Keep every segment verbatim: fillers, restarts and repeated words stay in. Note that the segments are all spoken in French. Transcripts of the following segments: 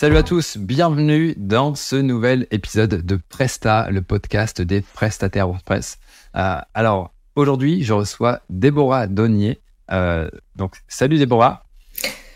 Salut à tous, bienvenue dans ce nouvel épisode de Pressta, le podcast des prestataires WordPress. Euh, alors, aujourd'hui, je reçois Déborah Donnier. Euh, donc, salut Déborah.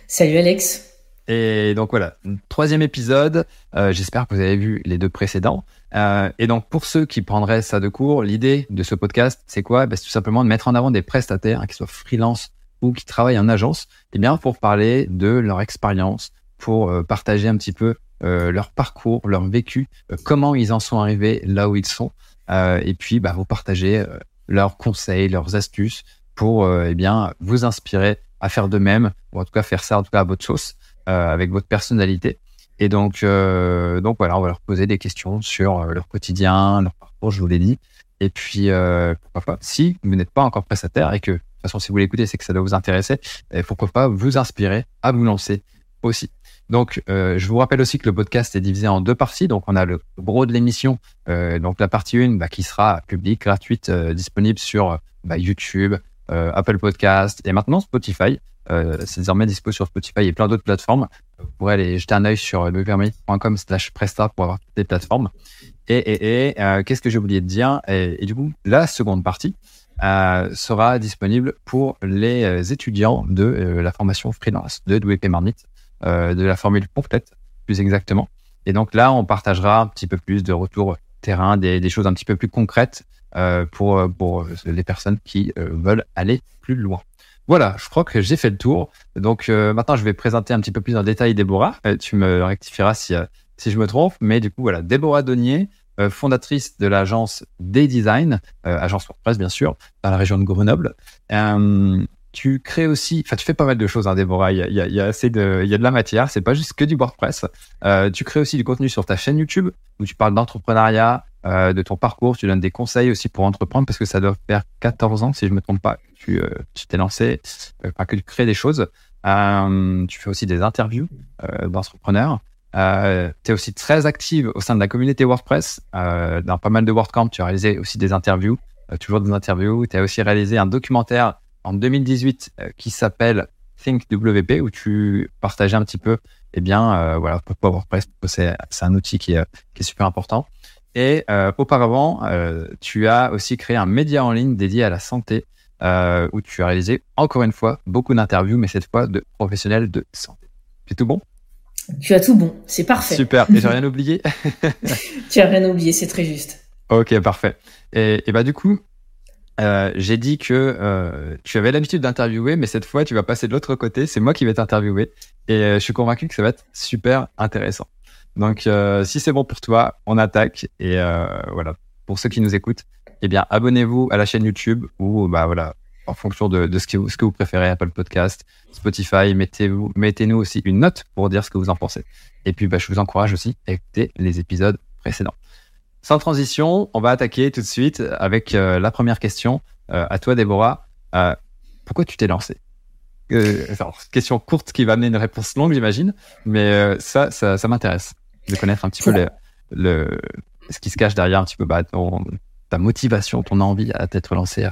Salut Alex. Et donc voilà, troisième épisode. Euh, j'espère que vous avez vu les deux précédents. Euh, et donc, pour ceux qui prendraient ça de court, l'idée de ce podcast, c'est quoi? Ben, c'est tout simplement de mettre en avant des prestataires, hein, qui soient freelance ou qui travaillent en agence, et bien pour parler de leur expérience, pour euh, partager un petit peu euh, leur parcours, leur vécu, euh, comment ils en sont arrivés là où ils sont, euh, et puis bah, vous partager euh, leurs conseils, leurs astuces pour euh, eh bien, vous inspirer à faire de même, ou en tout cas faire ça en tout cas à votre sauce, euh, avec votre personnalité. Et donc, euh, donc voilà, on va leur poser des questions sur leur quotidien, leur parcours, je vous l'ai dit. Et puis, euh, pourquoi pas, si vous n'êtes pas encore prestataire et que, de toute façon, si vous l'écoutez, c'est que ça doit vous intéresser, et pourquoi pas vous inspirer à vous lancer aussi. Donc, euh, je vous rappelle aussi que le podcast est divisé en deux parties. Donc, on a le gros de l'émission, euh, donc la partie un bah, qui sera publique, gratuite, euh, disponible sur bah, YouTube, euh, Apple Podcast et maintenant Spotify. Euh, c'est désormais dispo sur Spotify et plein d'autres plateformes. Vous pourrez aller jeter un œil sur double vé pé marmite point com slash presta pour avoir toutes les plateformes. Et, et, et euh, qu'est-ce que j'ai oublié de dire et, et du coup, la seconde partie euh, sera disponible pour les étudiants de euh, la formation freelance de W P Marmite, euh, de la formule complète, plus exactement. Et donc là, on partagera un petit peu plus de retour terrain, des, des choses un petit peu plus concrètes euh, pour, pour les personnes qui euh, veulent aller plus loin. Voilà, je crois que j'ai fait le tour. Donc euh, maintenant, je vais présenter un petit peu plus en détail Déborah. Euh, tu me rectifieras si, euh, si je me trompe. Mais du coup, voilà, Déborah Donnier, euh, fondatrice de l'agence DDESIGN, euh, agence WordPress bien sûr, dans la région de Grenoble. Euh, tu crées aussi, enfin tu fais pas mal de choses, hein, Déborah. Il y a, y a, y a assez de, il y a de la matière. C'est pas juste que du WordPress. Euh, tu crées aussi du contenu sur ta chaîne YouTube où tu parles d'entrepreneuriat, euh, de ton parcours. Tu donnes des conseils aussi pour entreprendre parce que ça doit faire quatorze ans si je me trompe pas. Tu, euh, tu t'es lancé, euh, pas que tu crées des choses. Euh, tu fais aussi des interviews euh, d'entrepreneurs. Euh, tu es aussi très active au sein de la communauté WordPress. Euh, dans pas mal de WordCamp, tu as réalisé aussi des interviews, euh, toujours des interviews. Tu as aussi réalisé un documentaire en deux mille dix-huit euh, qui s'appelle ThinkWP, où tu partageais un petit peu, eh bien, euh, voilà, pourquoi WordPress, c'est, c'est un outil qui est, qui est super important. Et euh, auparavant, euh, tu as aussi créé un média en ligne dédié à la santé. Euh, où tu as réalisé, encore une fois, beaucoup d'interviews, mais cette fois de professionnels de santé. C'est tout bon? Tu as tout bon, c'est parfait. Super, et j'ai rien oublié? Tu as rien oublié, c'est très juste. Ok, parfait. Et, et bah du coup, euh, j'ai dit que euh, tu avais l'habitude d'interviewer, mais cette fois, tu vas passer de l'autre côté, c'est moi qui vais t'interviewer, et euh, je suis convaincu que ça va être super intéressant. Donc, euh, si c'est bon pour toi, on attaque, et euh, voilà, pour ceux qui nous écoutent, eh bien, abonnez-vous à la chaîne YouTube ou, bah voilà, en fonction de, de ce, que vous, ce que vous préférez, Apple Podcast, Spotify, mettez-vous, mettez-nous aussi une note pour dire ce que vous en pensez. Et puis, bah, je vous encourage aussi à écouter les épisodes précédents. Sans transition, on va attaquer tout de suite avec euh, la première question. Euh, à toi, Déborah, euh, pourquoi tu t'es lancée? euh, alors, question courte qui va amener une réponse longue, j'imagine, mais euh, ça, ça, ça m'intéresse de connaître un petit peu le, le, ce qui se cache derrière un petit peu bah, ton... ta motivation, ton envie à t'être lancée?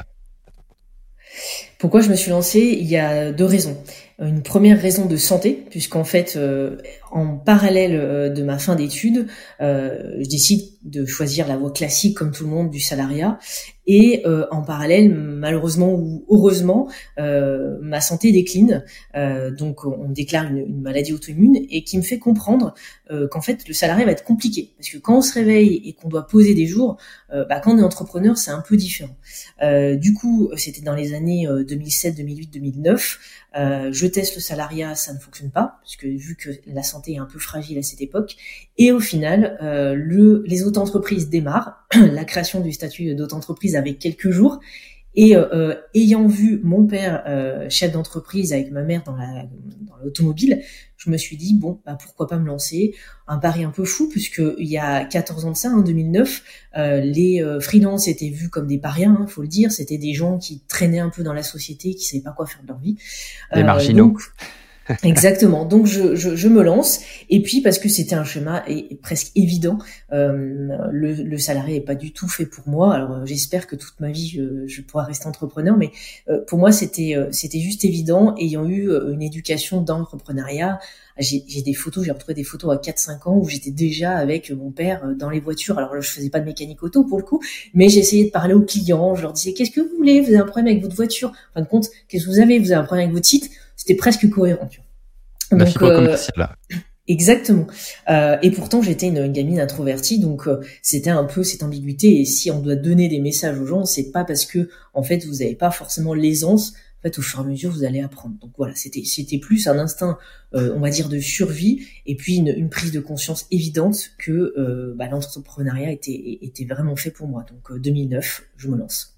Pourquoi je me suis lancée? Il y a deux raisons. Une première raison de santé, puisqu'en fait, euh, en parallèle de ma fin d'études, euh, je décide de choisir la voie classique, comme tout le monde, du salariat. Et euh, en parallèle, malheureusement ou heureusement, euh, ma santé décline. Euh, donc, on déclare une, une maladie auto-immune et qui me fait comprendre euh, qu'en fait, le salariat va être compliqué. Parce que quand on se réveille et qu'on doit poser des jours, euh, bah, quand on est entrepreneur, c'est un peu différent. Euh, du coup, c'était dans les années deux mille sept, deux mille huit, deux mille neuf. Euh, je teste le salariat, ça ne fonctionne pas, parce que vu que la santé est un peu fragile à cette époque. Et au final, euh, le, les auto-entreprises démarrent. La création du statut d'auto-entreprise avec quelques jours. Et euh, ayant vu mon père euh, chef d'entreprise avec ma mère dans, la, dans l'automobile, je me suis dit, bon, bah, pourquoi pas me lancer? Un pari un peu fou, puisqu'il y a quatorze ans de ça, en hein, deux mille neuf, euh, les euh, freelances étaient vus comme des parias, il hein, faut le dire. C'était des gens qui traînaient un peu dans la société, qui ne savaient pas quoi faire de leur vie. Des euh, marginaux. Donc, Exactement. Donc je, je, je me lance, et puis parce que c'était un schéma et, et presque évident, euh, le, le salarié est pas du tout fait pour moi. Alors euh, j'espère que toute ma vie je, je pourrai rester entrepreneur, mais euh, pour moi c'était euh, c'était juste évident. Ayant eu euh, une éducation d'entrepreneuriat, j'ai, j'ai des photos, j'ai retrouvé des photos à quatre cinq ans où j'étais déjà avec mon père dans les voitures. Alors là, je faisais pas de mécanique auto pour le coup, mais j'essayais de parler aux clients. Je leur disais: qu'est-ce que vous voulez? Vous avez un problème avec votre voiture? En fin de compte, qu'est-ce que vous avez? Vous avez un problème avec vos titres? C'était presque cohérent. Tu vois. La fibre commerciale, là. Exactement. Euh, et pourtant, j'étais une, une gamine introvertie, donc euh, c'était un peu cette ambiguïté. Et si on doit donner des messages aux gens, c'est pas parce que, en fait, vous n'avez pas forcément l'aisance. En fait, au fur et à mesure, vous allez apprendre. Donc voilà, c'était c'était plus un instinct, euh, on va dire, de survie, et puis une, une prise de conscience évidente que euh, bah, l'entrepreneuriat était était vraiment fait pour moi. Donc euh, deux mille neuf, je me lance.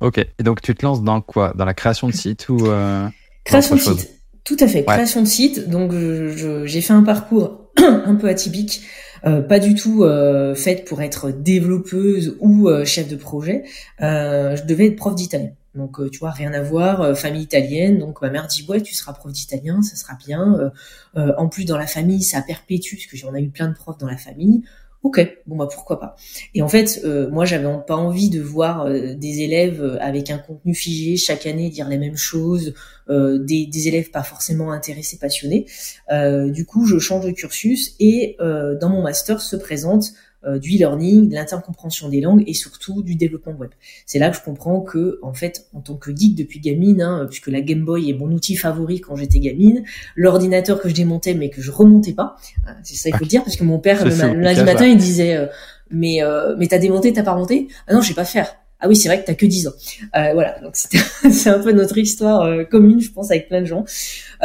Ok. Et donc tu te lances dans quoi? Dans la création de site ou euh... Création de site, tout à fait. Ouais. Création de site. Donc, je, je, j'ai fait un parcours un peu atypique, euh, pas du tout euh, faite pour être développeuse ou euh, chef de projet. Euh, je devais être prof d'italien. Donc, euh, tu vois, rien à voir, euh, famille italienne. Donc, ma mère dit « ouais, tu seras prof d'italien, ça sera bien. Euh, » euh, en plus, dans la famille, ça perpétue, parce que j'en ai eu plein de profs dans la famille. Ok, bon bah pourquoi pas. Et en fait, euh, moi j'avais pas envie de voir euh, des élèves avec un contenu figé chaque année dire les mêmes choses, euh, des, des élèves pas forcément intéressés, passionnés. Euh, du coup, je change de cursus et euh, dans mon master se présente euh, du e-learning, de l'intercompréhension des langues et surtout du développement web. C'est là que je comprends que en fait, en tant que geek depuis gamine, hein, puisque la Game Boy est mon outil favori quand j'étais gamine, l'ordinateur que je démontais mais que je remontais pas, c'est ça qu'il faut dire, parce que mon père le, le lundi matin il disait euh, mais euh, mais t'as démonté, t'as pas remonté? Ah non, je sais pas faire. Ah oui, c'est vrai que t'as que dix ans. Euh, voilà, donc c'était, c'est un peu notre histoire euh, commune, je pense, avec plein de gens.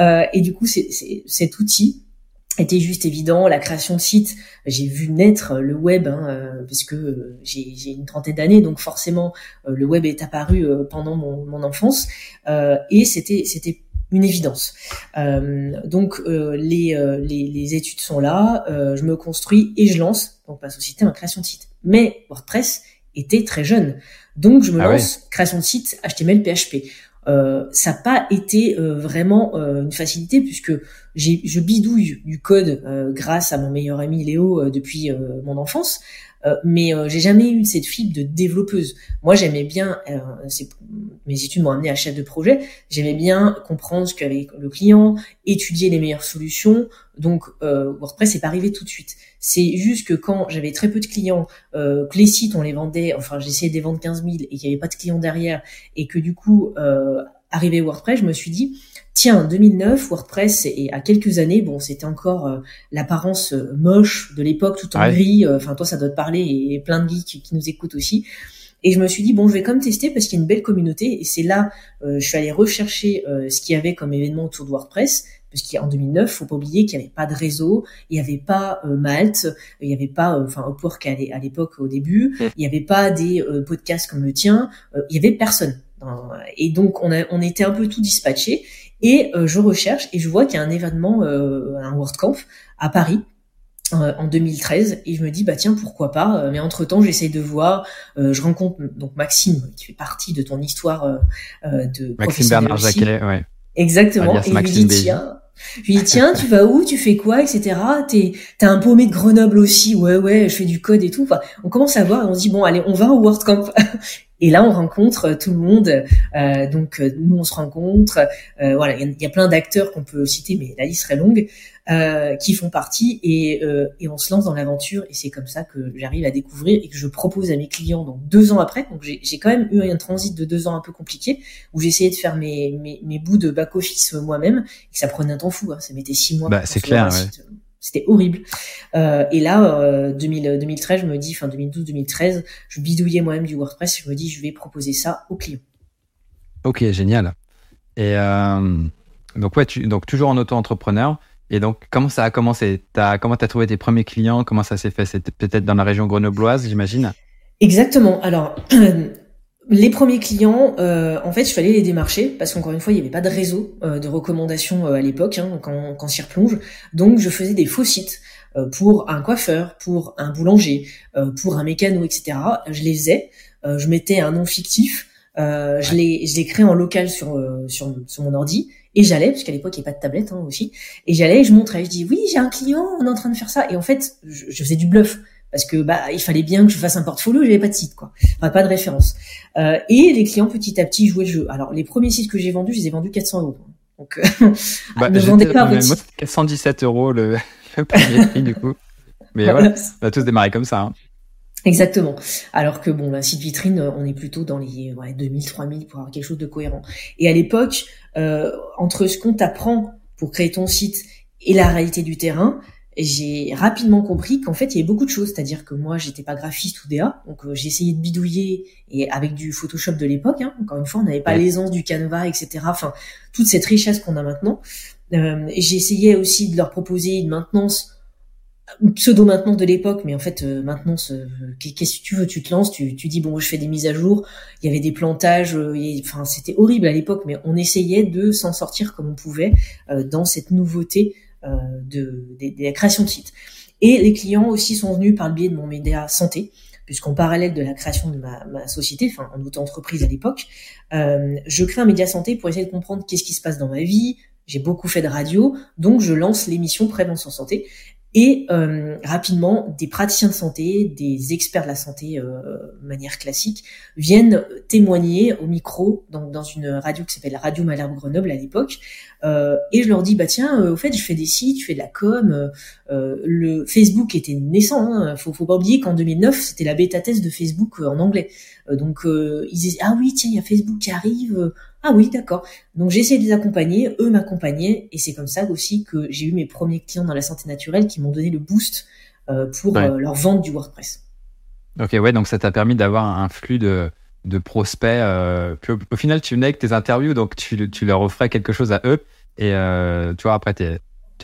Euh, et du coup, c'est, c'est cet outil était juste évident. La création de site, j'ai vu naître le web, hein, parce que j'ai, j'ai une trentaine d'années, donc forcément le web est apparu pendant mon, mon enfance, euh, et c'était c'était une évidence. Euh, donc euh, les, euh, les les études sont là, euh, je me construis et je lance donc ma société en création de site. Mais WordPress était très jeune, donc je me ah lance ouais. création de site H T M L P H P. Euh, ça n'a pas été euh, vraiment euh, une facilité, puisque j'ai, je bidouille du code euh, grâce à mon meilleur ami Léo euh, depuis euh, mon enfance, euh, mais euh, j'ai jamais eu cette fibre de développeuse. Moi, j'aimais bien, euh, c'est, mes études m'ont amené à chef de projet, j'aimais bien comprendre ce qu'avait le client, étudier les meilleures solutions, donc euh, WordPress n'est pas arrivé tout de suite. C'est juste que quand j'avais très peu de clients, euh, que les sites, on les vendait, enfin j'essayais de les vendre quinze mille et qu'il n'y avait pas de clients derrière, et que du coup, euh, arrivé WordPress, je me suis dit, tiens, deux mille neuf, WordPress, et à quelques années, bon, c'était encore euh, l'apparence euh, moche de l'époque, tout en ouais. gris, enfin euh, toi ça doit te parler, et, et plein de geeks qui, qui nous écoutent aussi. Et je me suis dit, bon, je vais quand même tester parce qu'il y a une belle communauté, et c'est là, euh, je suis allée rechercher euh, ce qu'il y avait comme événement autour de WordPress, parce qu'en deux mille neuf, faut pas oublier qu'il n'y avait pas de réseau, il n'y avait pas euh, Malte, il n'y avait pas, enfin, euh, Upwork à l'époque, au début, il n'y avait pas des euh, podcasts comme le tien, euh, il n'y avait personne. Et donc, on, a, on était un peu tout dispatché, et euh, je recherche, et je vois qu'il y a un événement, euh, un WordCamp à Paris, en deux mille treize, et je me dis bah tiens, pourquoi pas, mais entre temps j'essaye de voir, euh, je rencontre donc Maxime qui fait partie de ton histoire euh, de Maxime Bernard-Jacquet, ouais. Exactement, et je lui dis tiens, je lui dis tiens tu vas où, tu fais quoi, etc, t'es, t'as un paumé de Grenoble aussi, ouais ouais je fais du code et tout, enfin, on commence à voir et on se dit bon allez on va au WordCamp. Et là, on rencontre tout le monde. Euh, donc, nous, on se rencontre. Euh, voilà, il y, y a plein d'acteurs qu'on peut citer, mais la liste serait longue, euh, qui font partie. Et, euh, et on se lance dans l'aventure. Et c'est comme ça que j'arrive à découvrir et que je propose à mes clients. Donc, deux ans après, donc j'ai, j'ai quand même eu un transit de deux ans un peu compliqué, où j'essayais de faire mes, mes, mes bouts de back office moi-même. Et ça prenait un temps fou. Hein, ça mettait six mois. Bah, c'est clair. Ouais. C'était horrible. Euh, et là, euh, deux mille, deux mille treize, je me dis, fin deux mille douze, deux mille treize, je bidouillais moi-même du WordPress. Je me dis, je vais proposer ça aux clients. Ok, génial. Et euh, donc, ouais, tu, donc toujours en auto-entrepreneur. Et donc, comment ça a commencé? T'as, comment tu as trouvé tes premiers clients? Comment ça s'est fait? C'était peut-être dans la région grenobloise, j'imagine. Exactement. Alors, les premiers clients, euh, en fait, je fallait les démarcher parce qu'encore une fois, il n'y avait pas de réseau euh, de recommandations euh, à l'époque, hein, quand, quand on s'y replonge. Donc, je faisais des faux sites euh, pour un coiffeur, pour un boulanger, euh, pour un mécano, et cetera. Je les faisais, euh, je mettais un nom fictif, Euh, je l'ai, je l'ai créé en local sur, euh, sur, sur mon ordi. Et j'allais, parce qu'à l'époque, il n'y avait pas de tablette, hein, aussi. Et j'allais, et je montrais, je dis, oui, j'ai un client, on est en train de faire ça. Et en fait, je, je faisais du bluff. Parce que, bah, il fallait bien que je fasse un portfolio, j'avais pas de site, quoi. Enfin, pas de référence. Euh, et les clients, petit à petit, jouaient le jeu. Alors, les premiers sites que j'ai vendus, je les ai vendus quatre cents euros. Donc, bah, ne vendez pas votre site. quatre cent dix-sept euros, le, le premier prix, du coup. Mais voilà, voilà, on a tous démarré comme ça, hein. Exactement. Alors que bon, un site vitrine, on est plutôt dans les ouais, deux mille, trois mille pour avoir quelque chose de cohérent. Et à l'époque, euh, entre ce qu'on t'apprend pour créer ton site et la réalité du terrain, j'ai rapidement compris qu'en fait, il y avait beaucoup de choses. C'est-à-dire que moi, j'étais pas graphiste ou D A, donc euh, j'ai essayé de bidouiller et avec du Photoshop de l'époque. Hein, encore une fois, on n'avait pas l'aisance du Canva, et cetera. Enfin, toute cette richesse qu'on a maintenant. Euh, j'ai essayé aussi de leur proposer une maintenance pseudo-maintenance de l'époque, mais en fait, euh, maintenance, euh, qu'est-ce que tu veux, tu te lances, tu, tu dis, bon, je fais des mises à jour, il y avait des plantages, enfin, euh, c'était horrible à l'époque, mais on essayait de s'en sortir comme on pouvait euh, dans cette nouveauté euh, de, de, de la création de sites. Et les clients aussi sont venus par le biais de mon média santé, puisqu'en parallèle de la création de ma, ma société, enfin, en auto-entreprise à l'époque, euh, je crée un média santé pour essayer de comprendre qu'est-ce qui se passe dans ma vie, j'ai beaucoup fait de radio, donc je lance l'émission Prévention Santé. Et euh, rapidement, des praticiens de santé, des experts de la santé euh, de manière classique, viennent témoigner au micro dans, dans une radio qui s'appelle Radio Malherbe Grenoble à l'époque. Euh, et je leur dis, bah tiens, euh, au fait, je fais des sites, je fais de la com. Euh, le Facebook était naissant. Hein, faut, faut pas oublier qu'en deux mille neuf, c'était la bêta-test de Facebook en anglais. Euh, donc euh, ils disaient, ah oui, tiens, il y a Facebook qui arrive. Ah oui, d'accord. Donc, j'ai essayé de les accompagner, eux m'accompagnaient, et c'est comme ça aussi que j'ai eu mes premiers clients dans la santé naturelle qui m'ont donné le boost euh, pour ouais. euh, leur vente du WordPress. Ok, ouais, donc ça t'a permis d'avoir un flux de, de prospects. Euh, puis au, au final, tu venais avec tes interviews, donc tu, tu leur offrais quelque chose à eux, et euh, tu vois, après, tu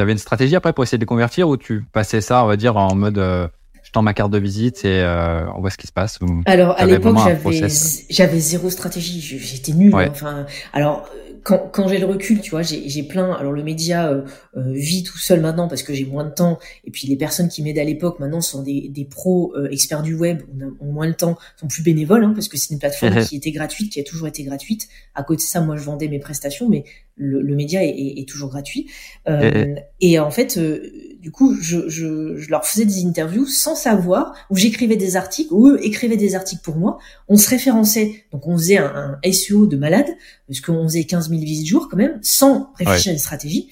avais une stratégie après pour essayer de les convertir, ou tu passais ça, on va dire, en mode... Euh, je tends ma carte de visite et euh, on voit ce qui se passe. Alors, à l'époque, j'avais, j'avais zéro stratégie. J'étais nulle. Ouais. Hein, enfin, alors, quand, quand j'ai le recul, tu vois, j'ai, j'ai plein... Alors, le média euh, euh, vit tout seul maintenant parce que j'ai moins de temps. Et puis, les personnes qui m'aidaient à l'époque, maintenant, sont des, des pros euh, experts du web. On a, ont moins le temps, sont plus bénévoles hein, parce que c'est une plateforme qui était gratuite, qui a toujours été gratuite. À côté de ça, moi, je vendais mes prestations, mais le, le média est, est, est toujours gratuit. Euh, et en fait... Euh, Du coup, je, je, je leur faisais des interviews sans savoir, où j'écrivais des articles, où eux écrivaient des articles pour moi. On se référençait, donc on faisait un, un S E O de malade, parce qu'on faisait quinze mille visites jour quand même, sans réfléchir ouais. à une stratégie.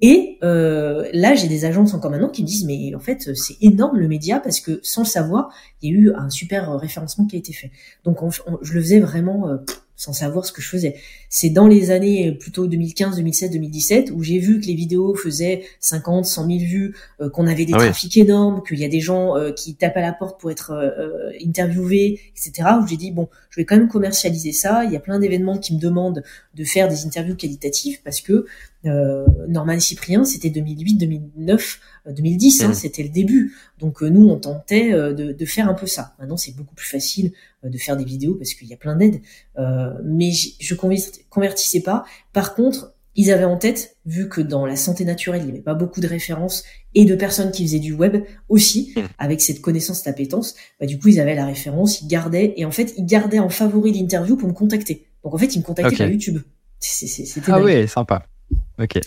Et euh, là, j'ai des agences encore maintenant qui me disent, mais en fait, c'est énorme le média, parce que sans le savoir, il y a eu un super référencement qui a été fait. Donc, on, on, je le faisais vraiment... Euh, sans savoir ce que je faisais. C'est dans les années plutôt deux mille quinze, deux mille seize, deux mille dix-sept où j'ai vu que les vidéos faisaient cinquante, cent mille vues, euh, qu'on avait des ah trafics oui. énormes, qu'il y a des gens euh, qui tapent à la porte pour être euh, interviewés, et cetera. Où j'ai dit, bon, je vais quand même commercialiser ça. Il y a plein d'événements qui me demandent de faire des interviews qualitatives parce que euh, Norman et Cyprien, c'était deux mille huit, deux mille neuf, deux mille dix, mmh. hein, c'était le début. Donc euh, nous, on tentait euh, de, de faire un peu ça. Maintenant, c'est beaucoup plus facile euh, de faire des vidéos parce qu'il y a plein d'aides. Euh, mais je convertissais pas. Par contre, ils avaient en tête, vu que dans la santé naturelle, il n'y avait pas beaucoup de références et de personnes qui faisaient du web aussi, avec cette connaissance, cette appétence, bah, du coup, ils avaient la référence, ils gardaient, et en fait, ils gardaient en favori l'interview pour me contacter. Donc, en fait, ils me contactaient okay. par YouTube. C'est, c'est, c'était ah dingue. Oui, sympa. Ok.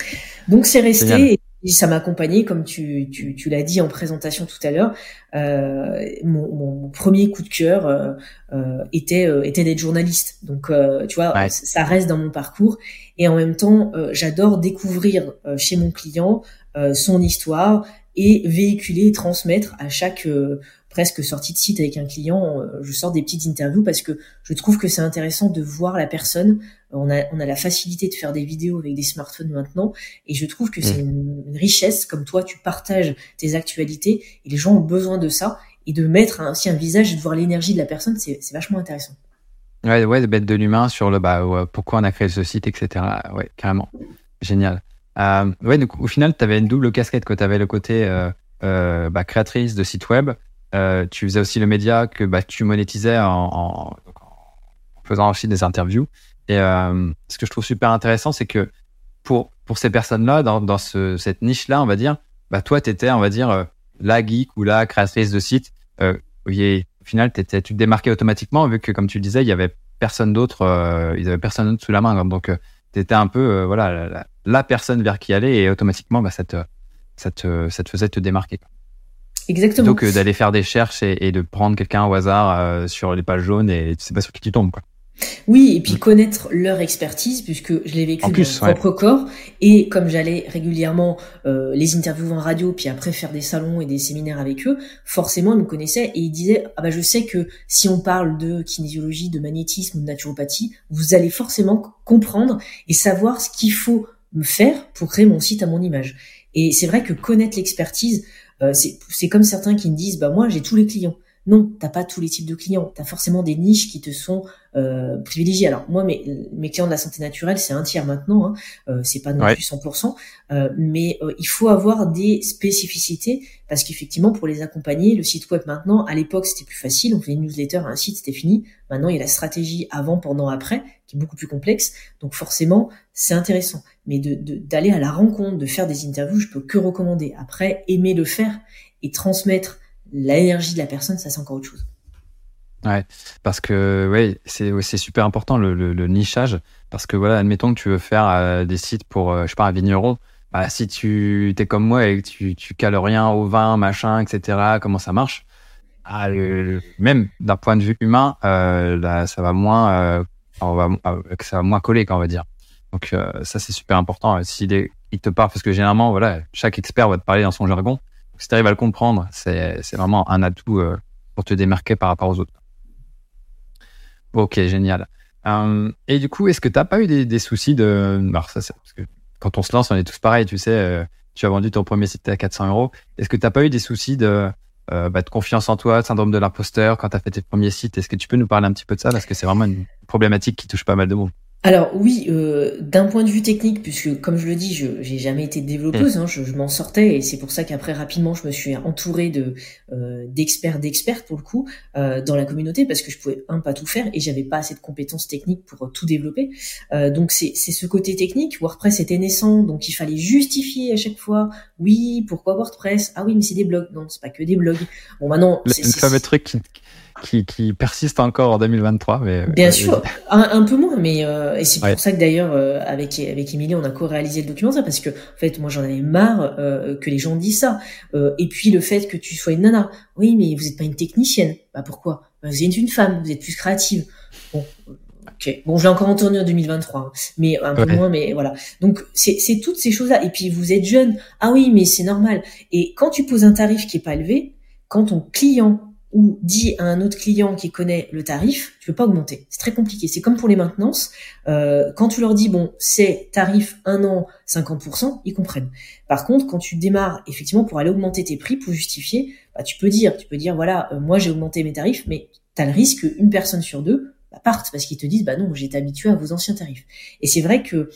Donc, c'est resté... Génial. Ça m'a accompagné, comme tu, tu, tu l'as dit en présentation tout à l'heure. Euh, mon, mon premier coup de cœur euh, euh, était, euh, était d'être journaliste. Donc, euh, tu vois, ouais. ça reste dans mon parcours. Et en même temps, euh, j'adore découvrir euh, chez mon client euh, son histoire et véhiculer et transmettre à chaque euh, presque sortie de site avec un client. Euh, je sors des petites interviews parce que je trouve que c'est intéressant de voir la personne. On a, on a la facilité de faire des vidéos avec des smartphones maintenant et je trouve que c'est une, une richesse. Comme toi, tu partages tes actualités et les gens ont besoin de ça et de mettre un, aussi un visage et de voir l'énergie de la personne, c'est, c'est vachement intéressant. Ouais, ouais, de l'humain sur le bah, ouais, pourquoi on a créé ce site, et cetera. Ouais, carrément. Génial. Euh, ouais, donc, au final, tu avais une double casquette, que tu avais le côté euh, euh, bah, créatrice de site web. Euh, tu faisais aussi le média que bah, tu monétisais en, en, en faisant aussi des interviews. Et euh, ce que je trouve super intéressant, c'est que pour, pour ces personnes-là, dans, dans ce, cette niche-là, on va dire, bah, toi, tu étais, on va dire, euh, la geek ou la créatrice de site. Euh, où il y a, au final, t'étais, tu te démarquais automatiquement vu que, comme tu le disais, il y avait personne d'autre, euh, ils avaient personne d'autre sous la main. Donc, euh, tu étais un peu euh, voilà, la, la, la personne vers qui aller et automatiquement, bah, ça, te, ça, te, ça te faisait te démarquer. Exactement. Plutôt que d'aller faire des recherches et, et de prendre quelqu'un au hasard euh, sur les pages jaunes et tu sais pas sur qui tu tombes, quoi. Oui, et puis connaître leur expertise, puisque je l'ai vécu en plus, dans mon ouais. propre corps. Et comme j'allais régulièrement euh, les interviewer en radio, puis après faire des salons et des séminaires avec eux, forcément, ils me connaissaient et ils disaient « Ah bah je sais que si on parle de kinésiologie, de magnétisme ou de naturopathie, vous allez forcément comprendre et savoir ce qu'il faut me faire pour créer mon site à mon image. » Et c'est vrai que connaître l'expertise, euh, c'est, c'est comme certains qui me disent « Bah moi, j'ai tous les clients. » Non, t'as pas tous les types de clients. T'as forcément des niches qui te sont euh, privilégiées. Alors moi, mes, mes clients de la santé naturelle, c'est un tiers maintenant. Hein. Euh, c'est pas non ouais. plus cent pour cent. Euh, mais euh, il faut avoir des spécificités parce qu'effectivement, pour les accompagner, le site web maintenant, à l'époque, c'était plus facile. On faisait une newsletter à un site, c'était fini. Maintenant, il y a la stratégie avant, pendant, après, qui est beaucoup plus complexe. Donc forcément, c'est intéressant. Mais de, de, d'aller à la rencontre, de faire des interviews, je peux que recommander. Après, aimer le faire et transmettre l'énergie de la personne, ça c'est encore autre chose. Ouais, parce que ouais, c'est, ouais, c'est super important le, le, le nichage, parce que voilà, admettons que tu veux faire euh, des sites pour, euh, je sais pas, un vigneron, bah, si tu t'es comme moi et que tu, tu cales rien au vin, machin, et cetera, comment ça marche, ah, le, même d'un point de vue humain, euh, là, ça va moins, euh, on va, ça va moins coller, on va dire. Donc euh, ça c'est super important. S'il est, il te parle, parce que généralement, voilà, chaque expert va te parler dans son jargon. Si tu arrives à le comprendre, c'est, c'est vraiment un atout euh, pour te démarquer par rapport aux autres. Ok, génial. Euh, et du coup, est-ce que tu n'as pas eu des, des soucis de... Alors ça, c'est parce que quand on se lance, on est tous pareils, tu sais, euh, tu as vendu ton premier site à quatre cents euros. Est-ce que tu n'as pas eu des soucis de, euh, bah, de confiance en toi, de syndrome de l'imposteur quand tu as fait tes premiers sites? Est-ce que tu peux nous parler un petit peu de ça? Parce que c'est vraiment une problématique qui touche pas mal de monde. Alors oui, euh, d'un point de vue technique, puisque comme je le dis, je j'ai jamais été développeuse, hein, je, je m'en sortais et c'est pour ça qu'après rapidement je me suis entourée de euh, d'experts, d'expertes pour le coup euh, dans la communauté parce que je pouvais un pas tout faire et j'avais pas assez de compétences techniques pour euh, tout développer. Euh, donc c'est c'est ce côté technique. WordPress était naissant, donc il fallait justifier à chaque fois. Oui, pourquoi WordPress? Ah oui, mais c'est des blogs. Non, c'est pas que des blogs. Bon maintenant, bah c'est le fameux truc qui Qui, qui persiste encore en deux mille vingt-trois. Mais, Bien euh, sûr, un, un peu moins, mais euh, et c'est pour ouais. ça que d'ailleurs, euh, avec avec Émilie, on a co-réalisé le documentaire, parce que en fait, moi, j'en avais marre euh, que les gens disent ça. Euh, et puis, le fait que tu sois une nana. Oui, mais vous n'êtes pas une technicienne. Bah pourquoi? Bah, vous êtes une femme, vous êtes plus créative. Bon, ok. Bon, je l'ai encore entendu en deux mille vingt-trois, hein, mais un peu ouais. moins, mais voilà. Donc, c'est, c'est toutes ces choses-là. Et puis, vous êtes jeune. Ah oui, mais c'est normal. Et quand tu poses un tarif qui est pas élevé, quand ton client ou dit à un autre client qui connaît le tarif, tu peux pas augmenter. C'est très compliqué. C'est comme pour les maintenances. Euh, quand tu leur dis, bon, c'est tarif un an, cinquante pour cent, ils comprennent. Par contre, quand tu démarres, effectivement, pour aller augmenter tes prix, pour justifier, bah, tu peux dire, tu peux dire, voilà, euh, moi, j'ai augmenté mes tarifs, mais t'as le risque qu'une personne sur deux, bah, parte, parce qu'ils te disent, bah non, j'étais habitué à vos anciens tarifs. Et c'est vrai que,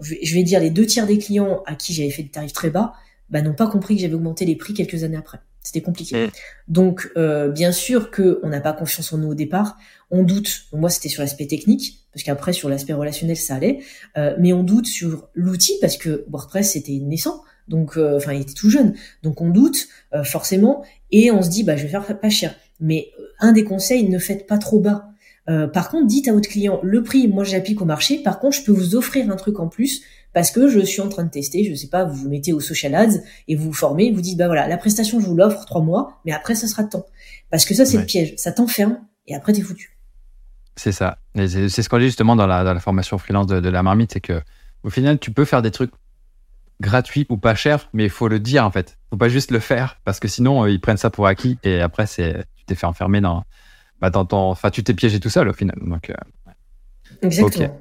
je vais dire, les deux tiers des clients à qui j'avais fait des tarifs très bas, bah, n'ont pas compris que j'avais augmenté les prix quelques années après. C'était compliqué. Donc, euh, bien sûr que on n'a pas confiance en nous au départ. On doute. Moi, c'était sur l'aspect technique, parce qu'après, sur l'aspect relationnel, ça allait. Euh, mais on doute sur l'outil, parce que WordPress, c'était naissant. Donc, euh, enfin, il était tout jeune. Donc, on doute euh, forcément. Et on se dit, bah, je vais faire pas cher. Mais euh, un des conseils, ne faites pas trop bas. Euh, par contre, dites à votre client, le prix, moi, j'applique au marché. Par contre, je peux vous offrir un truc en plus. Parce que je suis en train de tester, je sais pas, vous vous mettez au social ads et vous vous formez, vous dites, bah voilà, la prestation, je vous l'offre trois mois, mais après, ça sera temps. Parce que ça, c'est ouais. le piège. Ça t'enferme et après, t'es foutu. C'est ça. Et c'est, c'est ce qu'on dit justement dans la, dans la formation freelance de, de la marmite, c'est que au final, tu peux faire des trucs gratuits ou pas chers, mais il faut le dire, en fait. Faut pas juste le faire, parce que sinon, ils prennent ça pour acquis et après, c'est, tu t'es fait enfermer dans, bah, dans ton, enfin, tu t'es piégé tout seul au final. Donc, euh, exactement. Okay.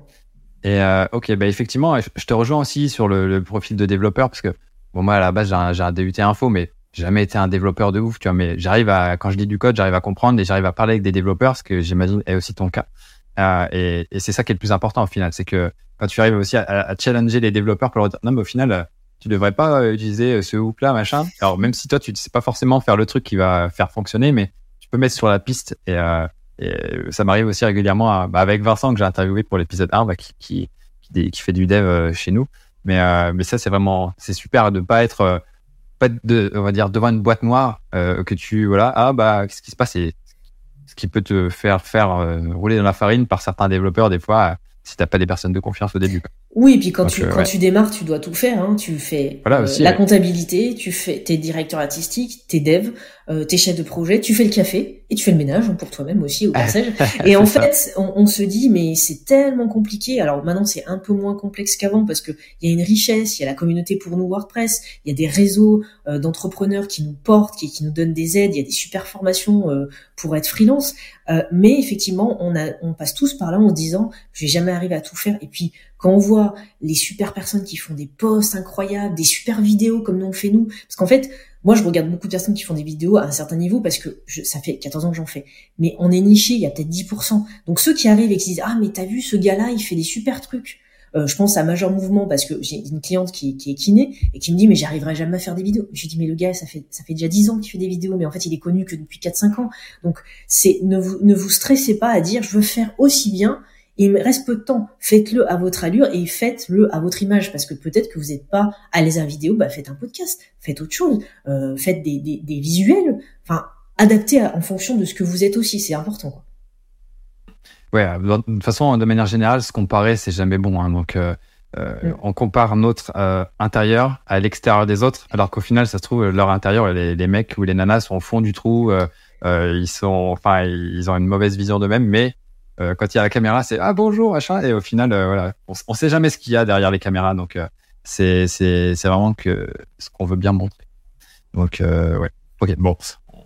Et euh, ok, bah effectivement, je te rejoins aussi sur le, le profil de développeur, parce que bon, moi à la base j'ai un, j'ai un D U T info, mais j'ai jamais été un développeur de ouf, tu vois. Mais j'arrive à, quand je lis du code, j'arrive à comprendre et j'arrive à parler avec des développeurs, ce que j'imagine est aussi ton cas. Euh, et, et c'est ça qui est le plus important au final, c'est que quand tu arrives aussi à, à challenger les développeurs pour leur dire non, mais au final, tu devrais pas utiliser ce hook-là, machin. Alors même si toi tu ne sais pas forcément faire le truc qui va faire fonctionner, mais tu peux mettre sur la piste et euh, Et ça m'arrive aussi régulièrement à, bah avec Vincent que j'ai interviewé pour l'épisode un, bah qui, qui, qui, qui fait du dev chez nous. Mais, euh, mais ça, c'est vraiment, c'est super de ne pas être, pas de, on va dire, devant une boîte noire euh, que tu, voilà, ah bah, qu'est-ce qui se passe? Et ce qui peut te faire faire euh, rouler dans la farine par certains développeurs des fois euh, si t'as pas des personnes de confiance au début. Oui, et puis quand, Donc, tu, euh, quand ouais. tu démarres, tu dois tout faire. Hein. Tu fais voilà, euh, aussi, la ouais. comptabilité, tu fais tes directeurs artistiques, tes devs, euh, tes chefs de projet, tu fais le café et tu fais le ménage pour toi-même aussi au passage. Et en ça. fait, on, on se dit mais c'est tellement compliqué. Alors maintenant, c'est un peu moins complexe qu'avant parce que il y a une richesse, il y a la communauté pour nous WordPress, il y a des réseaux euh, d'entrepreneurs qui nous portent, qui, qui nous donnent des aides, il y a des super formations euh, pour être freelance. Euh, mais effectivement, on, a, on passe tous par là en se disant je vais jamais arriver à tout faire. Et puis quand on voit les super personnes qui font des posts incroyables, des super vidéos comme nous on fait nous, parce qu'en fait, moi je regarde beaucoup de personnes qui font des vidéos à un certain niveau parce que je, ça fait quatorze ans que j'en fais, mais on est niché, il y a peut-être dix pour cent. Donc ceux qui arrivent et qui disent « Ah mais t'as vu ce gars-là, il fait des super trucs ». Euh, je pense à Major Mouvement parce que j'ai une cliente qui, qui est kiné et qui me dit mais j'arriverai jamais à faire des vidéos. Je lui dis mais le gars ça fait ça fait déjà dix ans qu'il fait des vidéos, mais en fait il est connu que depuis quatre cinq ans. Donc c'est ne vous ne vous stressez pas à dire je veux faire aussi bien, il me reste peu de temps. Faites-le à votre allure et faites-le à votre image parce que peut-être que vous n'êtes pas à l'aise à la vidéo, bah faites un podcast, faites autre chose, euh, faites des, des des visuels, enfin adaptez à, en fonction de ce que vous êtes aussi, c'est important quoi. Ouais, de toute façon, de manière générale, se comparer, c'est jamais bon. Hein. Donc, euh, mm. on compare notre euh, intérieur à l'extérieur des autres, alors qu'au final, ça se trouve, leur intérieur, les, les mecs ou les nanas sont au fond du trou, euh, euh, ils sont, enfin, ils ont une mauvaise vision d'eux-mêmes, mais euh, quand il y a la caméra, c'est « Ah, bonjour, machin », et au final, euh, voilà, on, on sait jamais ce qu'il y a derrière les caméras, donc euh, c'est, c'est, c'est vraiment que ce qu'on veut bien montrer. Donc, euh, ouais, ok, bon,